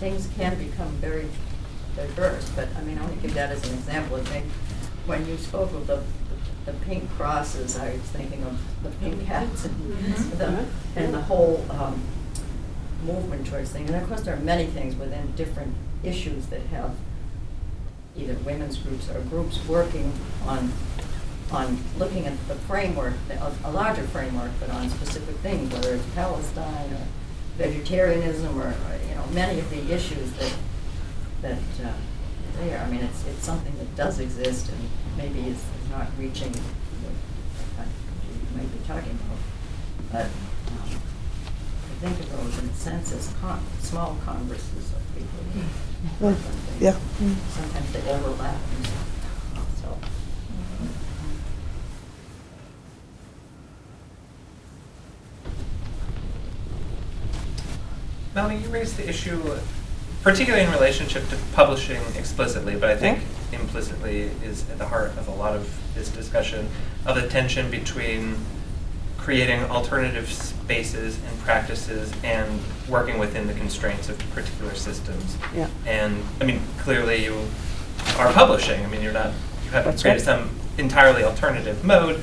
things can become very diverse, but I mean, I only give that as an example. I think when you spoke of the pink crosses, I was thinking of the pink hats and, and the whole movement towards things. And of course, there are many things within different issues that have either women's groups or groups working on looking at the framework, a larger framework, but on specific things, whether it's Palestine or vegetarianism or you know, many of the issues that there. I mean, it's something that does exist and maybe is not reaching what you might be talking about. But I think of those in a sense as small congresses of people. Yeah. Sometimes they overlap. And so. Melanie, you raised the issue particularly in relationship to publishing explicitly, but I think implicitly is at the heart of a lot of this discussion, of the tension between creating alternative spaces and practices and working within the constraints of particular systems. Yeah. And I mean, clearly you are publishing. I mean, you haven't created some entirely alternative mode,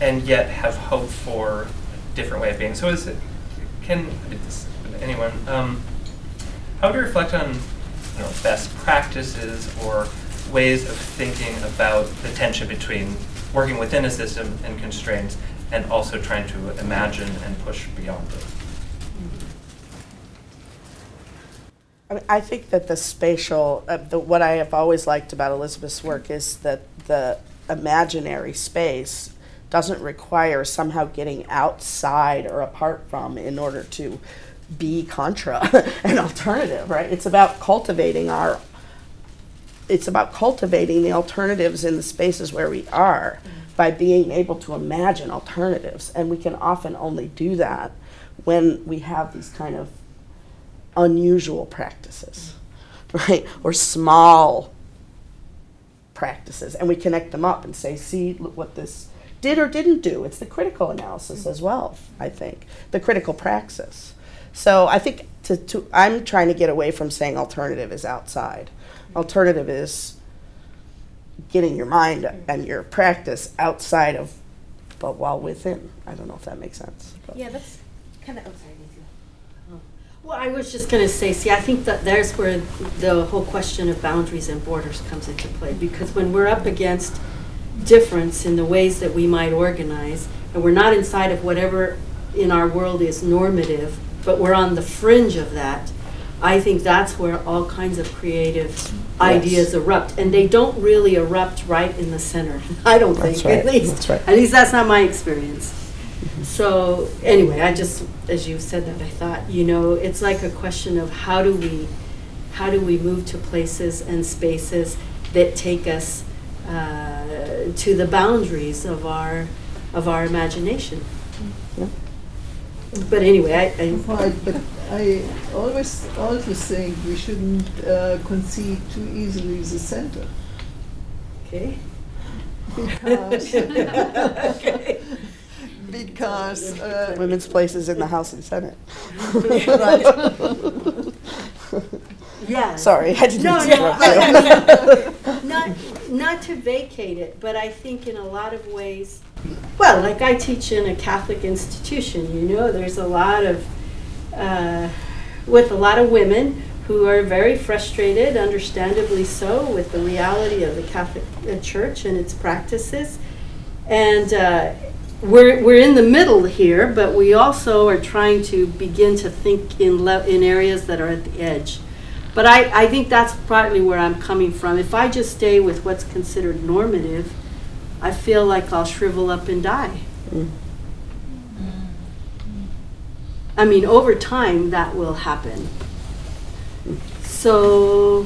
and yet have hope for a different way of being. So is it, anyone, how would you reflect on, you know, best practices or ways of thinking about the tension between working within a system and constraints and also trying to imagine and push beyond it? I mean, I think that the spatial, what I have always liked about Elizabeth's work is that the imaginary space doesn't require somehow getting outside or apart from in order to be contra an alternative, right? It's about cultivating our, it's about cultivating the alternatives in the spaces where we are by being able to imagine alternatives. And we can often only do that when we have these kind of unusual practices, right? Or small practices. And we connect them up and say, see, look what this did or didn't do. It's the critical analysis as well, I think, the critical praxis. So I think I'm trying to get away from saying alternative is outside. Alternative is getting your mind and your practice outside of, but while within. I don't know if that makes sense. But. Yeah, that's kind of, oh, sorry. Well, I was just going to say, see, I think that there's where the whole question of boundaries and borders comes into play, because when we're up against difference in the ways that we might organize, and we're not inside of whatever in our world is normative, but we're on the fringe of that, I think that's where all kinds of creative ideas erupt. And they don't really erupt right in the center, I don't think, at least. That's right. At least that's not my experience. So anyway, I just, as you said that, I thought, you know, it's like a question of how do we move to places and spaces that take us to the boundaries of our imagination. Yeah. But anyway, I always think we shouldn't concede too easily the center. Okay. Because. Okay. Because women's places in the House and Senate. Yeah. Sorry, I didn't interrupt you. Not to vacate it, but I think in a lot of ways, well, like I teach in a Catholic institution, you know, there's a lot of, with a lot of women who are very frustrated, understandably so, with the reality of the Catholic Church and its practices. And We're in the middle here, but we also are trying to begin to think in areas that are at the edge. But I think that's partly where I'm coming from. If I just stay with what's considered normative, I feel like I'll shrivel up and die. Mm. I mean, over time, that will happen. So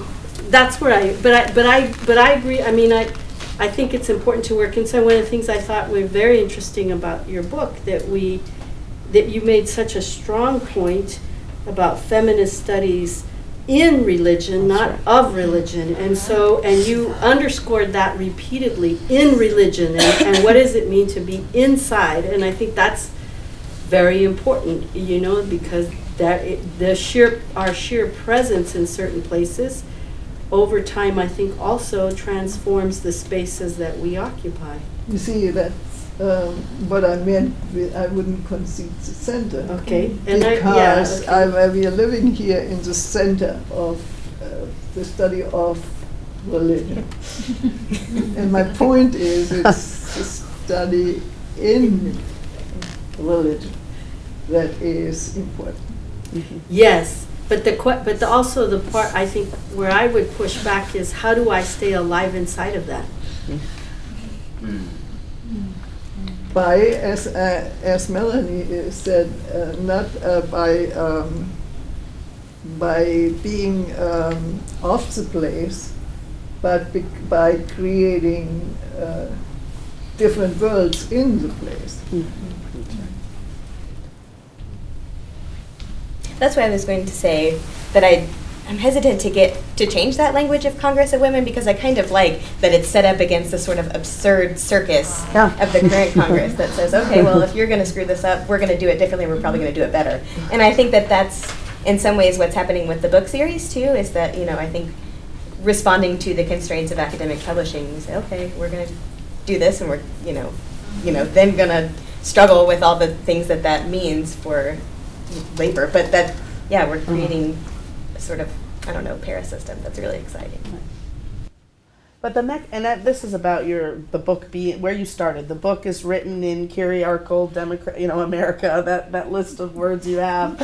that's where I agree. I mean, I think it's important to work, and so one of the things I thought were very interesting about your book, that you made such a strong point about feminist studies in religion, not of religion, and you underscored that repeatedly, in religion, and what does it mean to be inside, and I think that's very important, you know, because our sheer presence in certain places over time, I think, also transforms the spaces that we occupy. You see, that's what I meant. I wouldn't concede the center. Okay. And because we are living here in the center of the study of religion. And my point is, it's the study in religion that is important. Mm-hmm. Yes. But also the part, I think, where I would push back is, how do I stay alive inside of that? By, as Melanie said, not by being off the place, but by creating different worlds in the place. That's why I was going to say that I'm hesitant to change that language of Congress of Women, because I kind of like that it's set up against this sort of absurd circus of the current Congress that says, okay, well, if you're going to screw this up, we're going to do it differently, we're probably going to do it better. And I think that that's, in some ways, what's happening with the book series, too, is that, you know, I think responding to the constraints of academic publishing, you say, okay, we're going to do this, and we're, you know, then going to struggle with all the things that means for labor, but that, yeah, we're creating a sort of, I don't know, parasystem that's really exciting. But this is about the book being where you started. The book is written in hierarchical, America, that list of words you have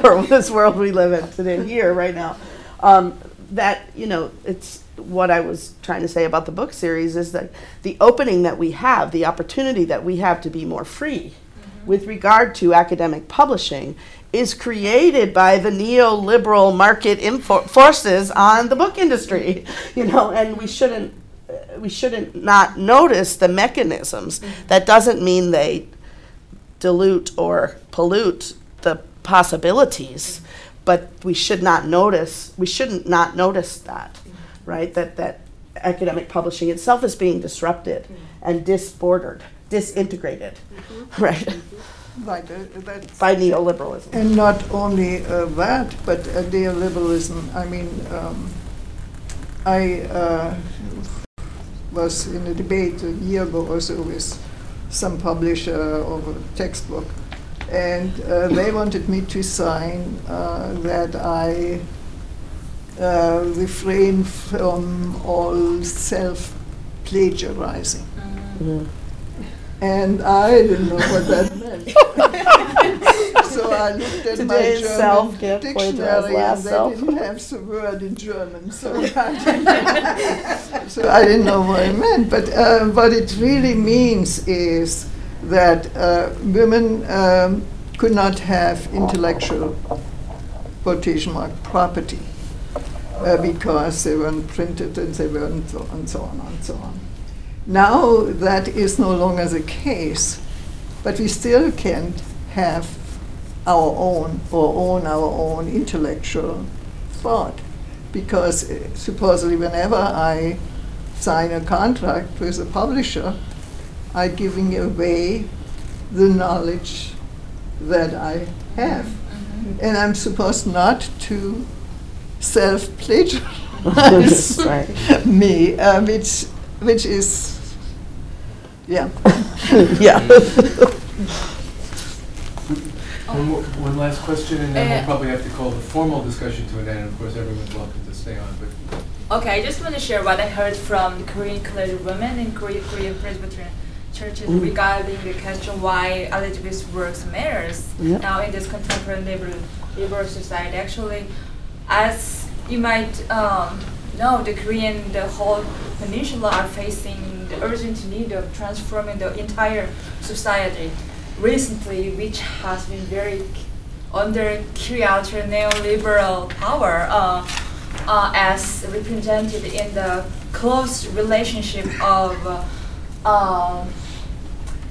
for this world we live in today, here, right now. that, you know, it's what I was trying to say about the book series, is that the opening that we have, the opportunity that we have to be more free with regard to academic publishing is created by the neoliberal market forces on the book industry, you know, and we shouldn't not notice the mechanisms. That doesn't mean they dilute or pollute the possibilities, but we shouldn't not notice that, right? That academic publishing itself is being disrupted and disintegrated, right? Right, by neoliberalism. And not only that, but neoliberalism. I mean, I was in a debate a year ago or so with some publisher over a textbook, and they wanted me to sign that I refrain from all self-plagiarizing. Mm-hmm. And I didn't know what that meant. So I looked at Today's my German dictionary, and they didn't have the word in German, so I didn't know what it meant. But what it really means is that women could not have intellectual quotation mark property because they weren't printed and they weren't, and so on and so on. Now that is no longer the case, but we still can't have our own or own our own intellectual thought, because supposedly whenever I sign a contract with a publisher, I'm giving away the knowledge that I have, and I'm supposed not to self-plagiarize me, which is, yeah. Yeah. One last question, and then we'll probably have to call the formal discussion to an end. Of course, everyone's welcome to stay on. But okay, I just want to share what I heard from the Korean clergy women in Korean Presbyterian churches regarding the question why LGBT's works matters now in this contemporary liberal society. Actually, as you might know, the whole peninsula are facing the urgent need of transforming the entire society recently, which has been very under cultural neoliberal power as represented in the close relationship of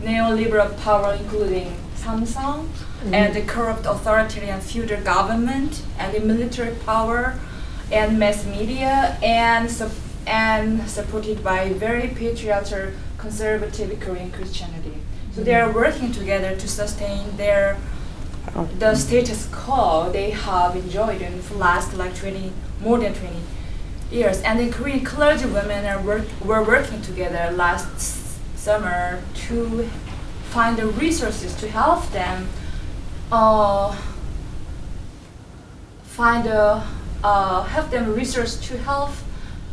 neoliberal power, including Samsung and the corrupt authoritarian feudal government and the military power and mass media, and supported by very patriarchal, conservative Korean Christianity. So they are working together to sustain the status quo they have enjoyed in the last like more than 20 years. And the Korean clergy women were working together last summer to find the resources to help them help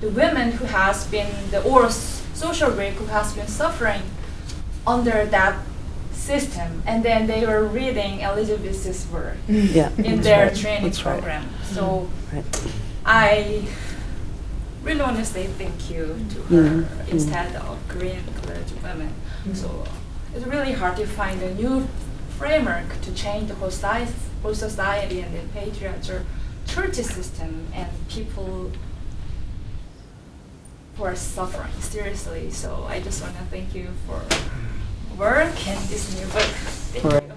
the women who has been social group who has been suffering under that system, and then they were reading Elizabeth's work in their training program. So I really want to say thank you to her instead of Korean clergy women. So it's really hard to find a new framework to change the whole society and the patriarchal church system and people who are suffering seriously. So I just want to thank you for work and this new book. Thank you.